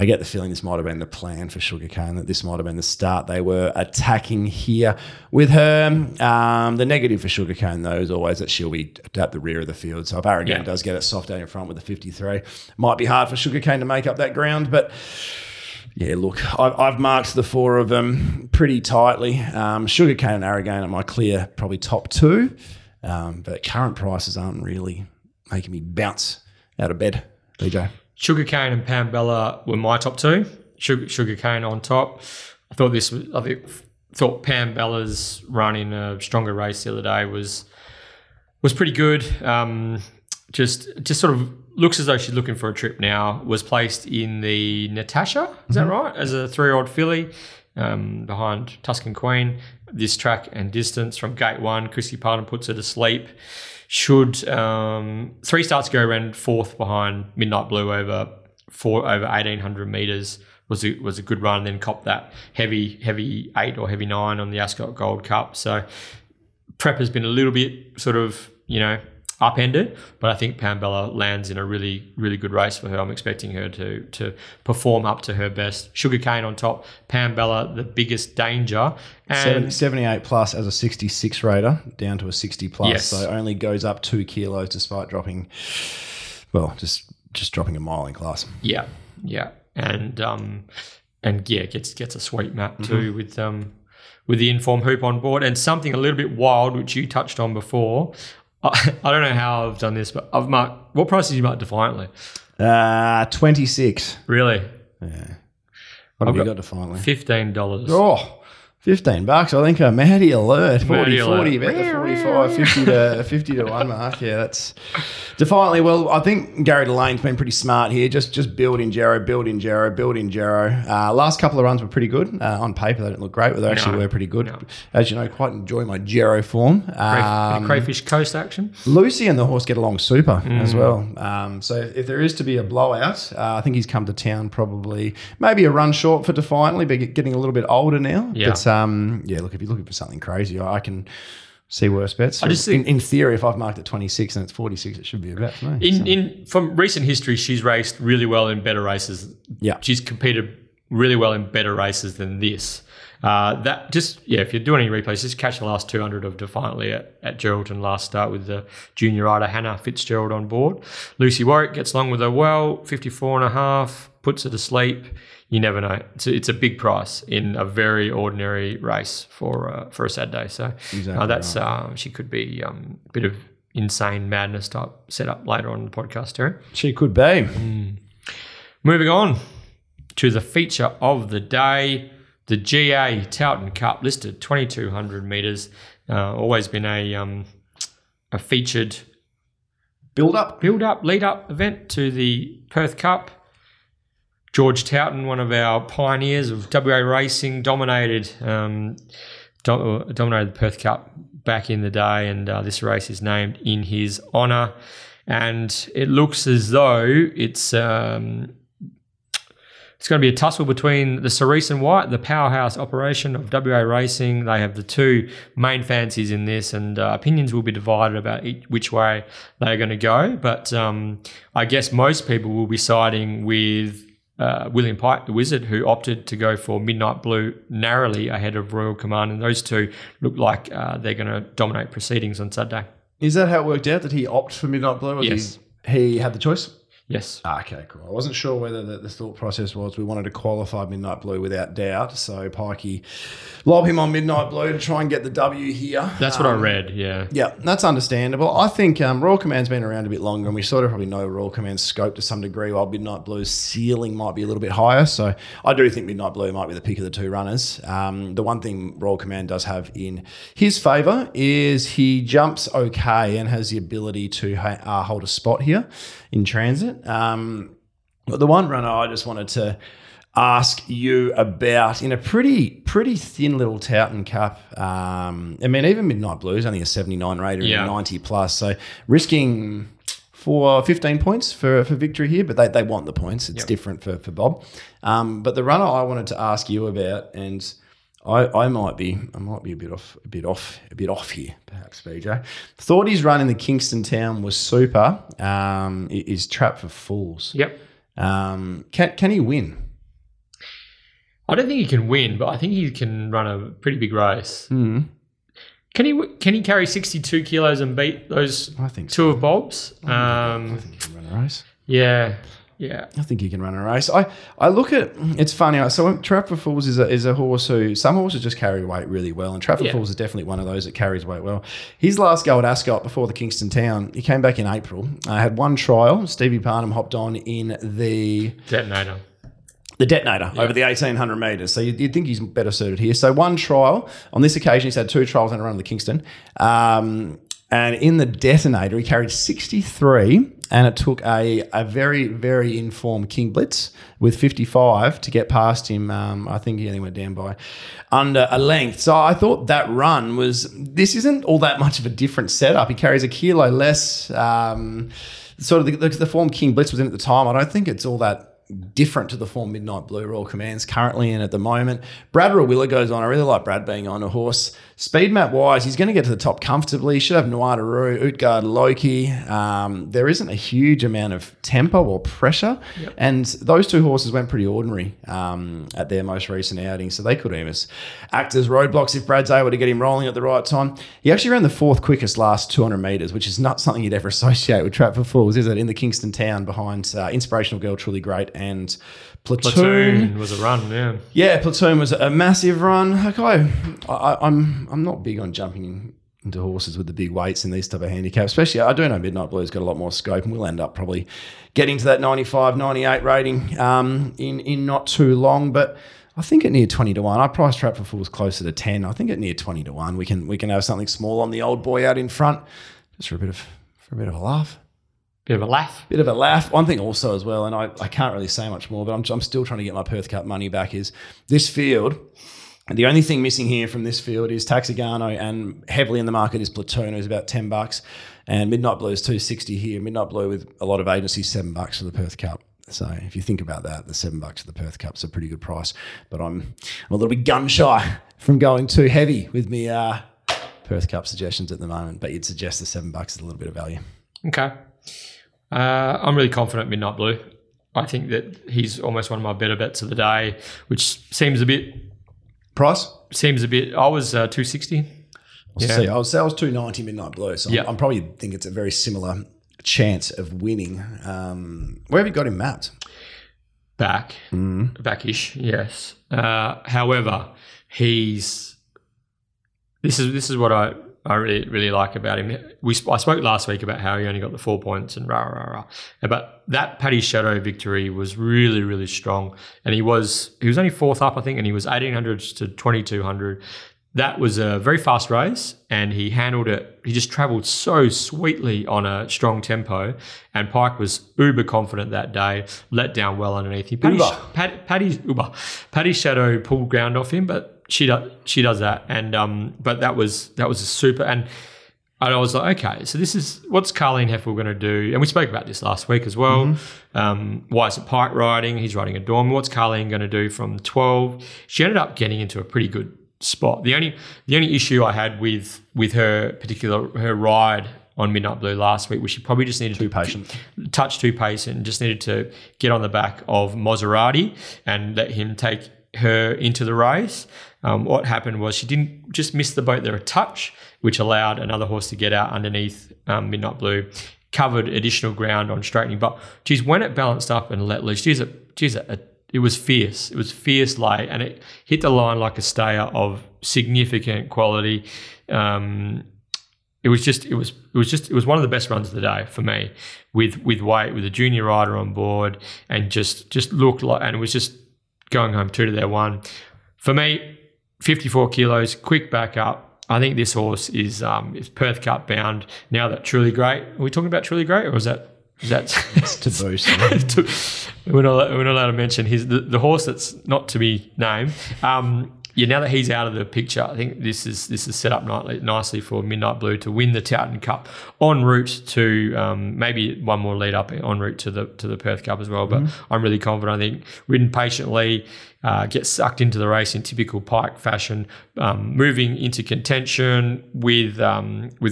I get the feeling this might have been the plan for Sugarcane, that this might have been the start they were attacking here with her. The negative for Sugarcane, though, is always that she'll be at the rear of the field. So if Arrogane does get it soft out in front with the 53, might be hard for Sugarcane to make up that ground. But, yeah, look, I've marked the 4 of them pretty tightly. Sugarcane and Arrogane are my clear probably top 2. But current prices aren't really making me bounce out of bed, BJ. Sugarcane and Pambella were my top 2. Sugarcane on top. I thought Pambella's run in a stronger race the other day was pretty good. Just sort of looks as though she's looking for a trip now. Was placed in the Natasha, is that right? As a 3-year-old filly, behind Tuscan Queen. This track and distance from gate 1, Chrissy Parnham puts her to sleep. Should 3 starts ago ran 4th behind Midnight Blue over 1,800 metres. Was a good run, then copped that heavy 8 or heavy 9 on the Ascot Gold Cup. So prep has been a little bit sort of, upended, but I think Pambella lands in a really, really good race for her. I'm expecting her to perform up to her best. Sugarcane on top, Pambella the biggest danger. And 78 plus as a 66 rater, down to a 60 plus. Yes. So only goes up 2 kilos despite dropping, well, just dropping a mile in class. Yeah, yeah. And yeah, gets a sweet map too with the Inform Hoop on board. And something a little bit wild, which you touched on before. I don't know how I've done this, but I've marked. What price did you mark Defiantly? 26. Really? Yeah. What I've have got you got Defiantly? $15. Oh, $15. I think a Maddie alert. 40, about the 45, 50 to 1 mark. Yeah, that's Defiantly. Well, I think Gary Delane's been pretty smart here. Just build in Jarrow. Last couple of runs were pretty good. On paper, they didn't look great, but they actually were pretty good. No. As you know, quite enjoy my Jarrow form. Crayfish Coast action. Lucy and the horse get along super as well. So if there is to be a blowout, I think he's come to town probably. Maybe a run short for Defiantly, but getting a little bit older now. Yeah. But, yeah, look, if you're looking for something crazy, I can see worse bets. I just think, in theory, if I've marked at 26 and it's 46, it should be a bet for me. From recent history, she's raced really well in better races. Yeah. She's competed really well in better races than this. That just, yeah, if you're doing any replays, just catch the last 200 of Defiantly at Geraldton last start with the junior rider Hannah Fitzgerald on board. Lucy Warwick gets along with her well, 54.5, puts her to sleep. You never know. It's a big price in a very ordinary race for a Saturday. So that's right. She could be a bit of insane madness type setup later on in the podcast, Terry. She could be. Moving on to the feature of the day, the GA Towton Cup, listed 2,200 metres. Always been a featured build up, lead up event to the Perth Cup. George Towton, one of our pioneers of WA racing, dominated the Perth Cup back in the day, and this race is named in his honour. And it looks as though it's going to be a tussle between the Cerise and White, the powerhouse operation of WA racing. They have the two main fancies in this, and opinions will be divided about which way they're going to go. But I guess most people will be siding with William Pike, the Wizard, who opted to go for Midnight Blue narrowly ahead of Royal Commander. And those two look like they're going to dominate proceedings on Saturday. Is that how it worked out? Did he opt for Midnight Blue? Or yes. He had the choice? Yes. Okay, cool. I wasn't sure whether the thought process was we wanted to qualify Midnight Blue without doubt, so Pikey lob him on Midnight Blue to try and get the W here. That's what I read, yeah. Yeah, that's understandable. I think Royal Command's been around a bit longer, and we sort of probably know Royal Command's scope to some degree, while Midnight Blue's ceiling might be a little bit higher. So I do think Midnight Blue might be the pick of the two runners. The one thing Royal Command does have in his favour is he jumps okay and has the ability to hold a spot here in transit. But the one runner I just wanted to ask you about in a pretty thin little Towton Cup. I mean, even Midnight Blue is only a 79 rater and a 90 plus, so risking 15 points for victory here, but they want the points. It's different for Bob. But the runner I wanted to ask you about, and I might be a bit off here, perhaps, BJ. Thought his run in the Kingston Town was super. Is Trap for Fools. Yep. Can he win? I don't think he can win, but I think he can run a pretty big race. Mm. Can he carry 62 kilos and beat those two of Bob's? I think he can run a race. Yeah. Yeah, I think he can run a race. I look at it's funny. So Trap for Fools is a horse who some horses just carry weight really well, and Trap for Fools is definitely one of those that carries weight well. His last go at Ascot before the Kingston Town, he came back in April. I had one trial. Stevie Parnham hopped on in the Detonator. The Detonator over the 1,800 metres. So you'd think he's better suited here. So one trial. On this occasion, he's had two trials and a run of the Kingston. And in the Detonator, he carried 63. And it took a very, very informed King Blitz with 55 to get past him. I think he only went down by under a length. So I thought that run this isn't all that much of a different setup. He carries a kilo less. Sort of the form King Blitz was in at the time. I don't think it's all that different to the form Midnight Blue Royal Command's currently in at the moment. Brad Rawilla goes on. I really like Brad being on a horse. Speed map wise, he's going to get to the top comfortably. He should have Noir de Rue, Utgard, Loki. There isn't a huge amount of tempo or pressure. Yep. And those two horses went pretty ordinary at their most recent outing, so they could almost act as roadblocks if Brad's able to get him rolling at the right time. He actually ran the fourth quickest last 200 metres, which is not something you'd ever associate with Trap for Fools, is it? In the Kingston Town behind Inspirational Girl, Truly Great, and Platoon was a run, yeah. Yeah, Platoon was a massive run. Okay, I'm not big on jumping into horses with the big weights in these type of handicaps, especially I do know Midnight Blue's got a lot more scope, and we'll end up probably getting to that 95, 98 rating in not too long. But I think at near 20 to 1, I priced Trap for Fools closer to 10. I think at near 20 to 1, we can have something small on the old boy out in front, just for a bit of a laugh. Bit of a laugh. One thing also as well, and I can't really say much more, but I'm still trying to get my Perth Cup money back, is this field. And the only thing missing here from this field is Taxigano, and heavily in the market is Platoon, who's about $10. And Midnight Blue is $2.60 here. Midnight Blue with a lot of agency, $7 for the Perth Cup. So if you think about that, the $7 for the Perth Cup's a pretty good price. But I'm a little bit gun shy from going too heavy with my Perth Cup suggestions at the moment. But you'd suggest the $7 is a little bit of value. Okay. I'm really confident Midnight Blue. I think that he's almost one of my better bets of the day, which seems a bit... Price? Seems a bit... I was $2.60. I was $2.90 Midnight Blue, so yeah. I'm probably think it's a very similar chance of winning. Where have you got him mapped? Back. Mm. Back-ish, yes. However, he's... This is what I really, really like about him. I spoke last week about how he only got the 4 points and But that Paddy Shadow victory was really, really strong. And he was only fourth up, I think, and he was 1,800 to 2,200. That was a very fast race, and he handled it. He just travelled so sweetly on a strong tempo, and Pike was uber confident that day, let down well underneath him. Paddy Shadow pulled ground off him, but... She does that, and but that was a super, and I was like, okay, so this is what's Carlene Heffel going to do, and we spoke about this last week as well. Mm-hmm. Why is it Pike riding? He's riding a dorm. What's Carlene going to do from 12? She ended up getting into a pretty good spot. The only issue I had with her ride on Midnight Blue last week was she probably just needed to touch too patient, and just needed to get on the back of Maserati and let him take her into the race. What happened was she didn't just miss the boat there a touch, which allowed another horse to get out underneath Midnight Blue, covered additional ground on straightening. But geez, when it balanced up and let loose, it was fierce. It was fierce late, and it hit the line like a stayer of significant quality. It was one of the best runs of the day for me, with weight, with a junior rider on board, and just looked like, and it was just going home 2 to their 1. For me, 54 kilos, quick back up. I think this horse is Perth Cup bound. Now that Truly Great, are we talking about Truly Great, or is that it's taboo? We're not allowed to mention the horse that's not to be named. Now that he's out of the picture, I think this is set up nicely for Midnight Blue to win the Towton Cup en route to maybe one more lead up en route to the Perth Cup as well. But mm-hmm. I'm really confident. I think ridden patiently, gets sucked into the race in typical Pike fashion, moving into contention with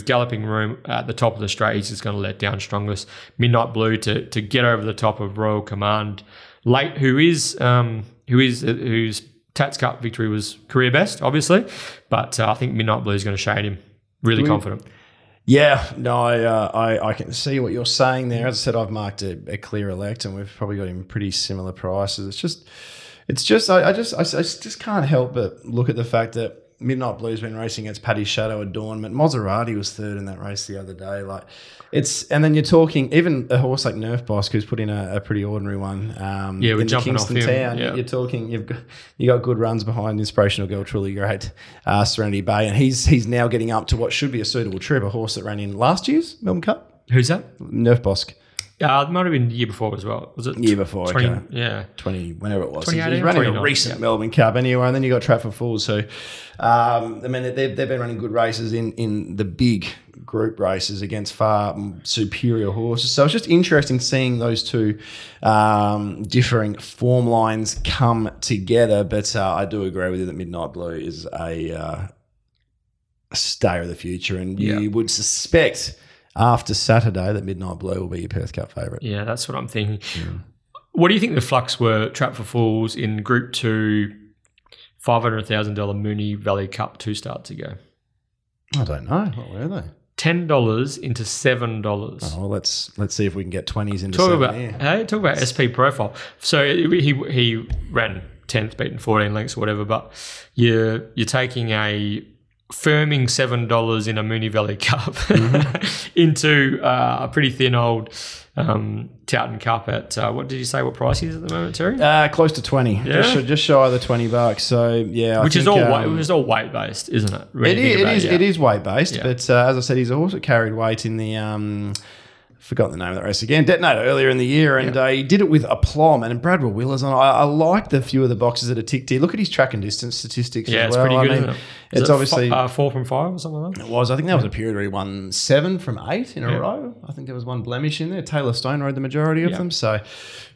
galloping room at the top of the straight. He's just going to let down strongest Midnight Blue to get over the top of Royal Command late, who's Tats Cup victory was career best, obviously, but I think Midnight Blue is going to shade him. Really confident. Yeah, no, I can see what you're saying there. As I said, I've marked a clear elect, and we've probably got him pretty similar prices. I just can't help but look at the fact that Midnight Blue's been racing against Paddy Shadow at Dawn, but Maserati was third in that race the other day. And then you're talking even a horse like Nerve Bosque, who's put in a pretty ordinary one. We're jumping Kingston off him. Town, yeah. You're talking. You've got good runs behind Inspirational Girl, Truly Great, Serenity Bay, and he's now getting up to what should be a suitable trip. A horse that ran in last year's Melbourne Cup. Who's that? Nerve Bosque. It might have been the year before as well. Was it? Year before, 20, okay. Yeah. 20, whenever it was. 2018, he was running a recent Melbourne Cup anyway, and then you got Trafford Falls. So, I mean, they've been running good races in the big group races against far superior horses. So it's just interesting seeing those two differing form lines come together. But I do agree with you that Midnight Blue is a star of the future, and you would suspect after Saturday that Midnight Blue will be your Perth Cup favourite. Yeah, that's what I'm thinking. Yeah. What do you think the flux were, Trap for Fools, in Group 2, $500,000 Moonee Valley Cup 2 starts ago? I don't know. What were they? $10 into $7. Oh, well, let's see if we can get 20s into talk 7. About, hey, talk about SP profile. So he ran 10th, beaten 14 lengths or whatever, but you're taking a firming $7 in a Moonee Valley Cup into a pretty thin old Towton Cup at what did you say? What price he is at the moment, Terry? Close to 20. Yeah? Just shy of the $20. So yeah, which is all weight based, isn't it? It is weight based. Yeah. But as I said, he's also carried weight in the. Forgot the name of that race again. Detonate earlier in the year, and he did it with aplomb. And Bradwell Wheeler's on. I like the few of the boxes that are ticked here. Look at his track and distance statistics. Yeah, it's pretty good. I mean, isn't it? It's obviously 4 from 5 or something like that. It was. I think that was a period where he won 7 from 8 in a row. I think there was one blemish in there. Taylor Stone rode the majority of them. So,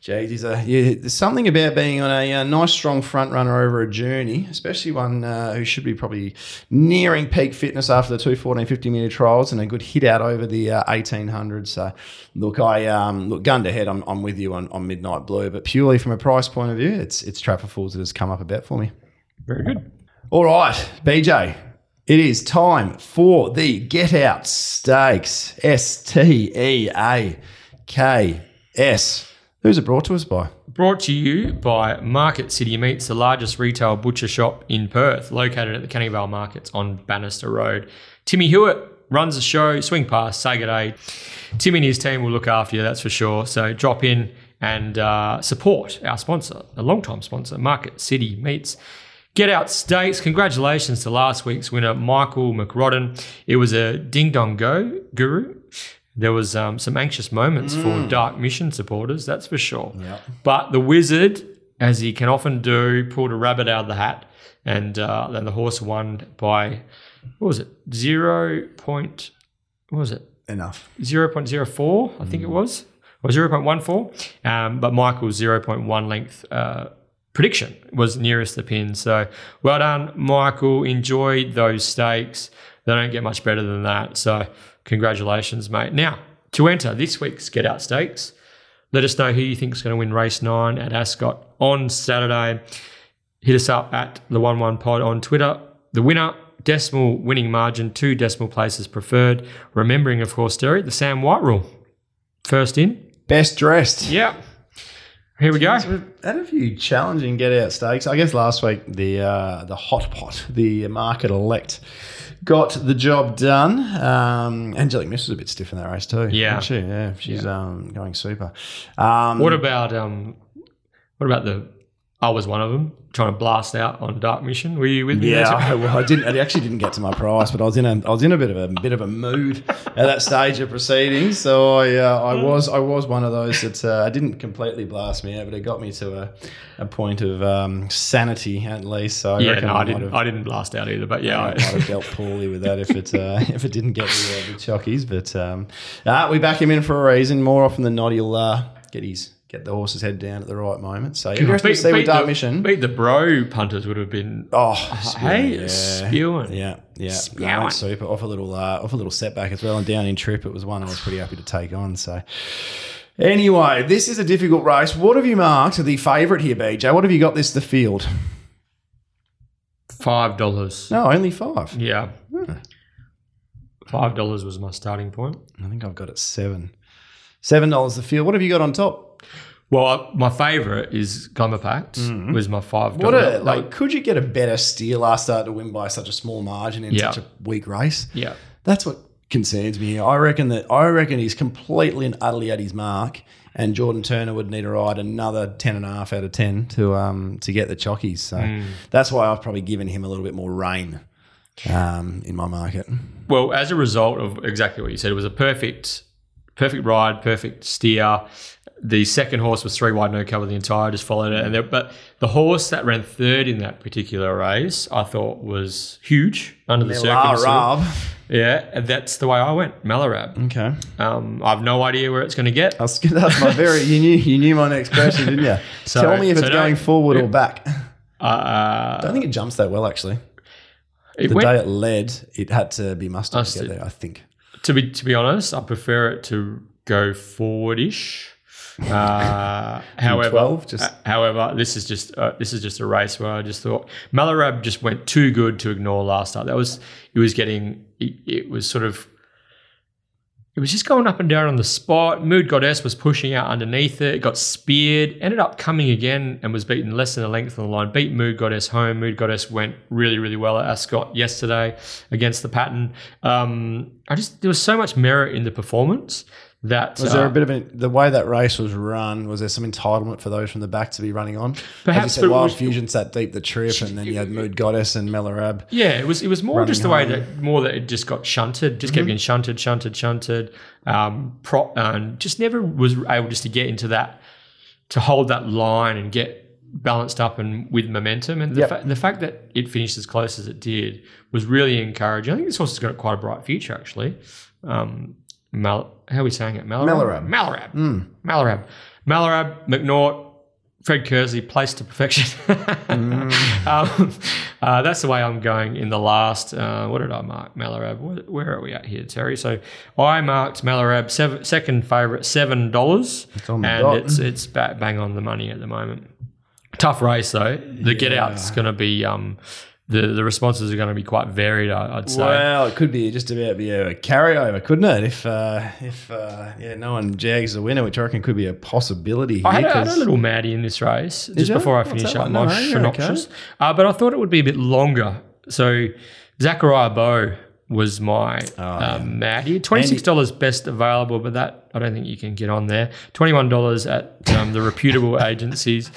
geez, there's something about being on a nice strong front runner over a journey, especially one who should be probably nearing peak fitness after the 2 14-50 meter trials and a good hit out over the 1800. So. Look, gun to head, I'm with you on Midnight Blue, but purely from a price point of view, it's Trap for Fools that has come up a bet for me. Very good. All right, BJ, it is time for the Get Out Stakes, STEAKS. Who's it brought to us by? Brought to you by Market City Meets, the largest retail butcher shop in Perth, located at the Canning Vale Markets on Bannister Road. Timmy Hewitt runs the show. Swing past, say good day. Tim and his team will look after you, that's for sure. So drop in and support our sponsor, a long-time sponsor, Market City Meets. Get Out Stakes. Congratulations to last week's winner, Michael McRodden. It was a ding-dong go guru. There was some anxious moments for Dark Mission supporters, that's for sure. Yep. But the wizard, as he can often do, pulled a rabbit out of the hat, and then the horse won by... What was it? 0.04, I think it was, or 0.14. But Michael's 0.1 length prediction was nearest the pin. So well done, Michael. Enjoyed those stakes. They don't get much better than that. So congratulations, mate. Now, to enter this week's Get Out Stakes, let us know who you think is going to win race 9 at Ascot on Saturday. Hit us up at the 11 pod on Twitter. The winner, decimal winning margin, 2 decimal places preferred. Remembering, of course, Terry, the Sam White rule. First in, best dressed. Yep. Here we go. We've had a few challenging Get Out Stakes. I guess last week the hot pot, the market elect, got the job done. Angelique Miss was a bit stiff in that race too. Yeah. Isn't she? Yeah. She's going super. What about the... I was one of them, trying to blast out on Dark Mission. Were you with me? Yeah, I actually didn't get to my price, but I was in a bit of a mood at that stage of proceedings. So I was one of those that didn't completely blast me out, but it got me to a point of sanity at least. So I didn't blast out either. But yeah, I might have dealt poorly with that if it didn't get the chockies. But we back him in for a reason. More often than not, he'll get the horse's head down at the right moment. So you're interested to see what Dark Mission. Beat the bro punters would have been spewing. Yeah. Spewing. No, super. Off a little setback as well, and down in trip. It was one I was pretty happy to take on. So anyway, this is a difficult race. What have you marked the favourite here, BJ? What have you got this the field? $5. No, only 5. Yeah. Hmm. $5 was my starting point. I think I've got it 7. $7 the field. What have you got on top? Well, my favourite is Glamour Pact, was my $5. What could you get a better steer last start to win by such a small margin in such a weak race? Yeah. That's what concerns me here. I reckon he's completely and utterly at his mark, and Jordan Turner would need to ride another 10.5 out of 10 to get the chockies. So that's why I've probably given him a little bit more rein in my market. Well, as a result of exactly what you said, it was a perfect perfect ride, perfect steer. The second horse was three wide, no cover the entire, just followed it. But the horse that ran third in that particular race, I thought was huge under the circumstances. Yeah, and that's the way I went, Malarab. Okay. I've no idea where it's going to get. That's my very. You knew my next question, didn't you? So, tell me if it's going forward or back. I don't think it jumps that well, actually. Day it led, it had to be mustered to get there, I think. To be honest, I prefer it to go forward-ish. However, this is just a race where I just thought Malarab just went too good to ignore last start. It was just going up and down on the spot. Mood Goddess was pushing out underneath it. It got speared, ended up coming again and was beaten less than a length on the line. Beat Mood Goddess home. Mood Goddess went really, really well at Ascot yesterday against the pattern. There was so much merit in the performance. The way that race was run, was there some entitlement for those from the back to be running on? Perhaps you said Wild Fusion sat deep the trip, and then you had Mood Goddess and Malarab. Yeah, it was more just the way that it just got shunted, just kept getting shunted, and just never was able just to get into that, to hold that line and get balanced up and with momentum. And the fact that it finished as close as it did was really encouraging. I think this horse has got quite a bright future, actually. How are we saying it? Malarab. Malarab, McNaught, Fred Kersley, placed to perfection. That's the way I'm going in the last. What did I mark? Malarab. Where are we at here, Terry? So I marked Malarab second favourite, $7. It's bang on the money at the moment. Tough race though. The get out's going to be. The responses are going to be quite varied, I'd say. Well, it could be just about be a carryover, couldn't it? If no one jags the winner, which I reckon could be a possibility. I had a little Maddie in this race just before I finish up my synopsis. Okay. But I thought it would be a bit longer. So Zachariah Bowe was my Maddie. $26 best available, but that I don't think you can get on there. $21 at the reputable agencies.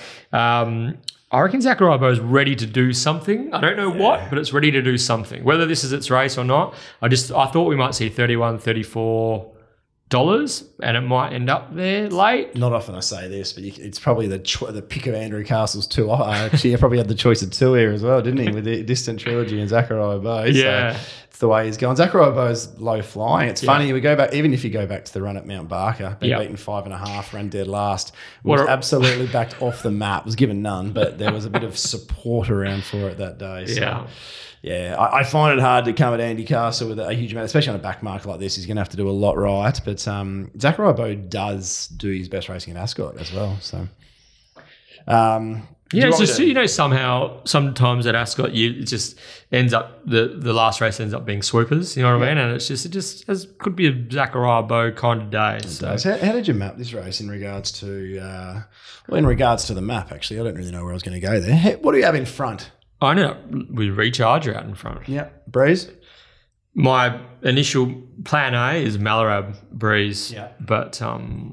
I reckon Zachariah Bowe is ready to do something. I don't know what, but it's ready to do something. Whether this is its race or not, I thought we might see $31, $34, and it might end up there late. Not often I say this, but it's probably the pick of Andrew Castle's two. Actually, I probably had the choice of two here as well, didn't he, with the Distant Trilogy and Zachariah Bowe. Yeah. So it's the way he's going. Zachariah Bowe's low flying. It's funny. We go back, even if you go back to the run at Mount Barker, been beaten 5.5, ran dead last, was absolutely backed off the map, was given none, but there was a bit of support around for it that day. So. Yeah. Yeah, I find it hard to come at Andy Castle with a huge amount, especially on a back marker like this. He's going to have to do a lot right. But Zachariah Bowe does do his best racing at Ascot as well. So, sometimes at Ascot, it just ends up the last race ends up being swoopers. You know what I mean? And it's just could be a Zachariah Bowe kind of day. So, how did you map this race in regards to the map? Actually, I don't really know where I was going to go there. Hey, what do you have in front? I ended up with Recharger out in front. Yeah, Breeze. My initial plan A is Malarab Breeze, but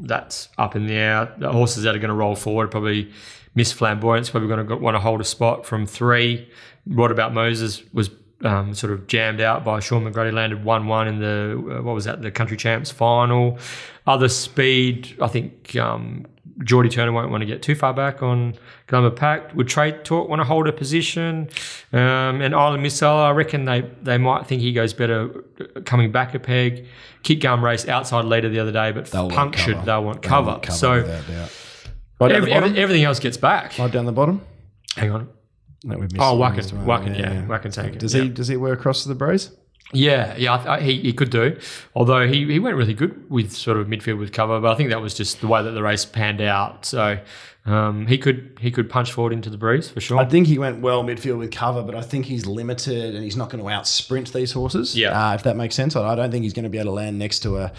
that's up in the air. The horses that are going to roll forward probably miss Flamboyance, probably going to want to hold a spot from 3. What About Moses was sort of jammed out by Sean McGrady, landed 1-1 in the Country Champs final. Other Speed, I think Geordie Turner won't want to get too far back on Glamour Pact. Would Trade Talk want to hold a position? And Island Missile, I reckon they might think he goes better coming back a peg. Kick Gum Race, outside leader the other day, but punctured. They'll want cover. So everything else gets back. Right down the bottom? Hang on. No, we've missed Wacken, Wacken take it. Does he wear across to the breeze? Yeah, he could do. Although he went really good with sort of midfield with cover, but I think that was just the way that the race panned out. So he could punch forward into the breeze for sure. I think he went well midfield with cover, but I think he's limited and he's not going to out sprint these horses. Yeah, if that makes sense. I don't think he's going to be able to land next to a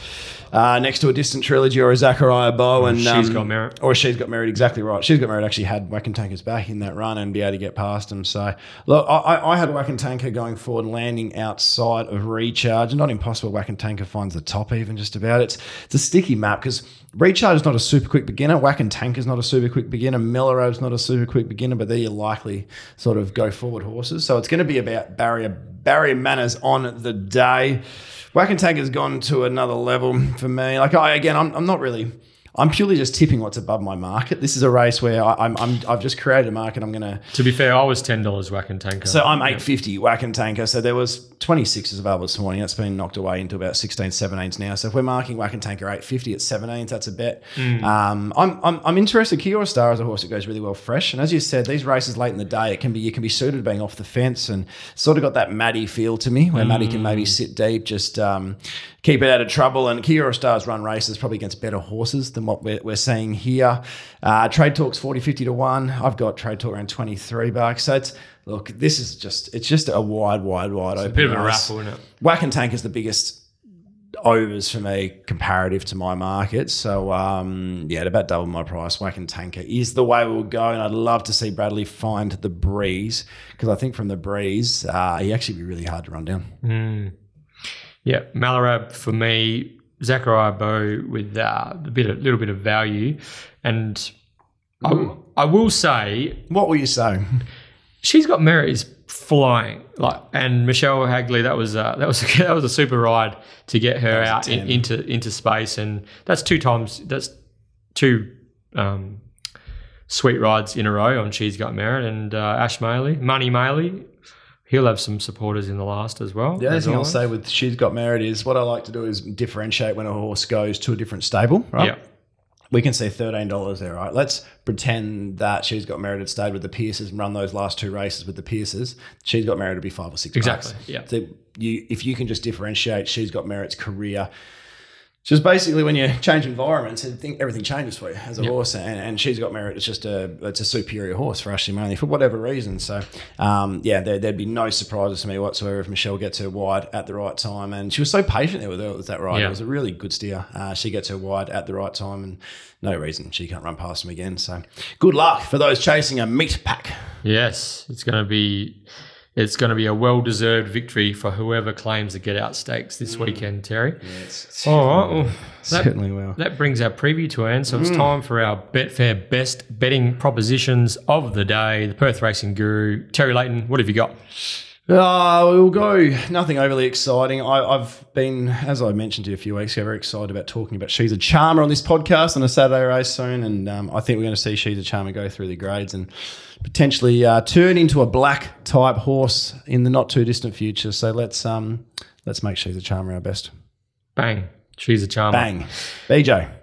Distant Trilogy or a Zachariah Bowe. And She's Got Merit. Or She's Got Merit, exactly right. She's Got Merit actually had Wakantanker's back in that run and be able to get past him. So look, I had Wakantanker going forward, landing outside of Recharge. Not impossible Wakantanker finds the top even just about. It's a sticky map because Recharge is not a super quick beginner. Wakantanker is not a super quick quick beginner. Melrose not a super quick beginner, but they're your likely sort of go forward horses. So it's going to be about barrier manners on the day. Whack and Tag has gone to another level for me. Like I'm not really. I'm purely just tipping what's above my market. This is a race where I've just created a market. I'm gonna. To be fair, I was $10 Whack and Tanker. So I'm $8.50 Whack and Tanker. So there was 26s available this morning. That's been knocked away into about 16s, 17s now. So if we're marking Whack and Tanker $8.50 at 17s, that's a bet. I'm interested. Kiora Star is a horse that goes really well fresh. And as you said, these races late in the day, you can be suited being off the fence and sort of got that Maddie feel to me, where Maddie can maybe sit deep, just keep it out of trouble. And Kiora Star's run races probably against better horses than what we're seeing here. Trade Talk's 40-50 to 1. I've got Trade Talk around $23. So it's just a wide open. It's a bit of a raffle, isn't it? Whack and Tank is the biggest overs for me comparative to my market. So at about double my price, Whack and Tanker is the way we'll go. And I'd love to see Bradley find the breeze, because I think from the breeze, he actually be really hard to run down. Yeah, Malarab for me. Zachariah Bowe with a little bit of value. And I will say... What were you saying? She's got merit, is flying. And Michelle Hagley, that was a super ride to get her out into space. And that's two sweet rides in a row on She's Got Merit. And Ash Maley, Money Maley, he'll have some supporters in the last as well. The other thing I'll say with She's Got Merit is what I like to do is differentiate when a horse goes to a different stable, right? Yeah. We can see $13 there, right? Let's pretend that She's Got Merit had stayed with the Pierces and run those last two races with the Pierces. She's Got Merit would be $5 or $6. Exactly, yeah. So if you can just differentiate She's Got Merit's career. Just basically when you change environments, and think everything changes for you as a horse, and She's Got Merit. It's just a superior horse for Ashley Manley for whatever reason. So, there'd be no surprises to me whatsoever if Michelle gets her wide at the right time. And she was so patient there with that ride. Yeah. It was a really good steer. She gets her wide at the right time, and no reason she can't run past him again. So, good luck for those chasing a meat pack. Yes, it's going to be a well-deserved victory for whoever claims the get-out stakes this weekend, Terry. Yes. All right. Well, certainly will. That brings our preview to an end. So it's time for our Betfair best betting propositions of the day. The Perth Racing Guru, Terry Leighton, what have you got? We'll go nothing overly exciting. I've been, as I mentioned to you a few weeks ago, very excited about talking about She's a Charmer on this podcast on a Saturday race soon, and I think we're going to see She's a Charmer go through the grades and potentially turn into a black type horse in the not too distant future. So let's make She's a Charmer our best. Bang, She's a Charmer. Bang, BJ.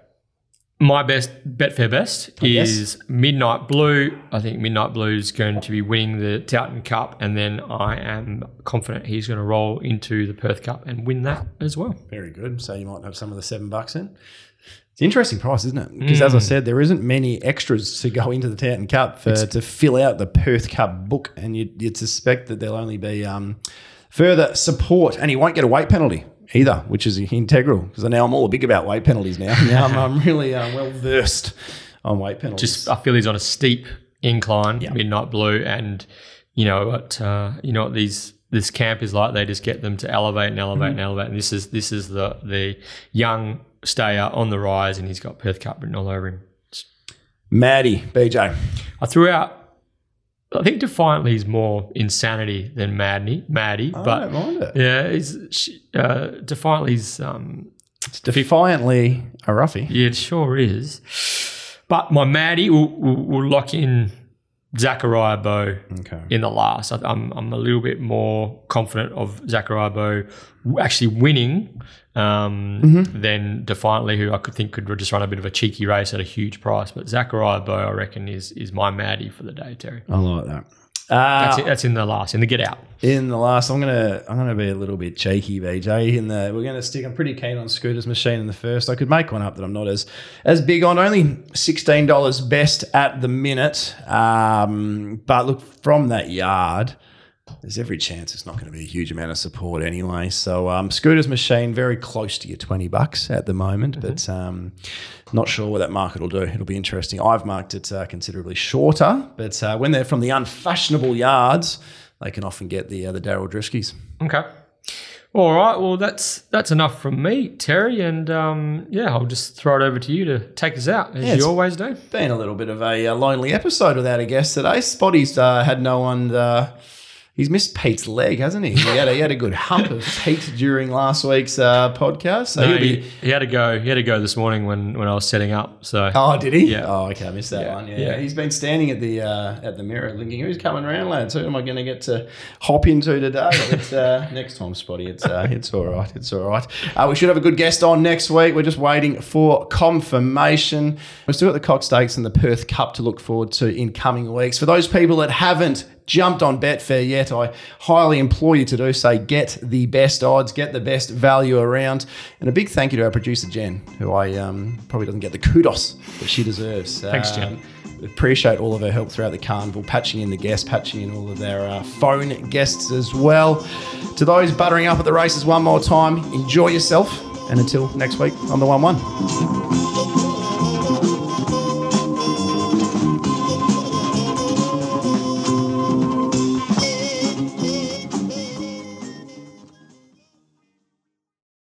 My best Betfair best is Midnight Blue. I think Midnight Blue is going to be winning the Towton Cup, and then I am confident he's going to roll into the Perth Cup and win that as well. Very good. So you might have some of the $7 in. It's an interesting price, isn't it? Because as I said, there isn't many extras to go into the Towton Cup to fill out the Perth Cup book, and you'd suspect that there'll only be further support, and he won't get a weight penalty either, which is integral, because now I'm all big about weight penalties now. Now I'm really well-versed on weight penalties. Just I feel he's on a steep incline, Midnight Blue, and you know what this camp is like. They just get them to elevate. And this is the young stayer on the rise, and he's got Perth Cup written all over him. Maddie, BJ. I threw out, I think Defiantly is more insanity than Maddie. I don't mind it. Yeah, Defiantly's... it's Defiantly a roughie. Yeah, it sure is. But my Maddie will lock in Zachariah Bowe in the last. I'm a little bit more confident of Zachariah Bowe actually winning than Defiantly, who I could just run a bit of a cheeky race at a huge price. But Zachariah Bowe, I reckon, is my Maddie for the day, Terry. I like that. That's in the last, in the get out. In the last, I'm gonna be a little bit cheeky, BJ. We're gonna stick. I'm pretty keen on Scooter's Machine in the first. I could make one up that I'm not as big on. Only $16 best at the minute. But look, from that yard, there's every chance it's not going to be a huge amount of support anyway. So Scooter's Machine, very close to your $20 at the moment, but not sure what that market will do. It'll be interesting. I've marked it considerably shorter, but when they're from the unfashionable yards, they can often get the Daryl Driskies. Okay. All right, well, that's enough from me, Terry, and yeah, I'll just throw it over to you to take us out, as you always do. Been a little bit of a lonely episode without a guest today. Spotty's had no one. He's missed Pete's leg, hasn't he? He had a good hump of Pete during last week's podcast. So no, he had to go this morning when I was setting up. So oh, did he? Yeah. Oh, okay, I missed that one. Yeah, he's been standing at the mirror thinking, "Who's coming round, lads? Who am I going to get to hop into today?" But next time, Spotty, it's all right. It's all right. We should have a good guest on next week. We're just waiting for confirmation. We've still got the Cox Stakes and the Perth Cup to look forward to in coming weeks. For those people that haven't jumped on Betfair yet, I highly implore you to do so. Get the best odds, get the best value around. And a big thank you to our producer, Jen, who I probably doesn't get the kudos that she deserves. Thanks, Jen. Appreciate all of her help throughout the carnival, patching in the guests, patching in all of their phone guests as well. To those buttering up at the races one more time, enjoy yourself. And until next week on The 1-1.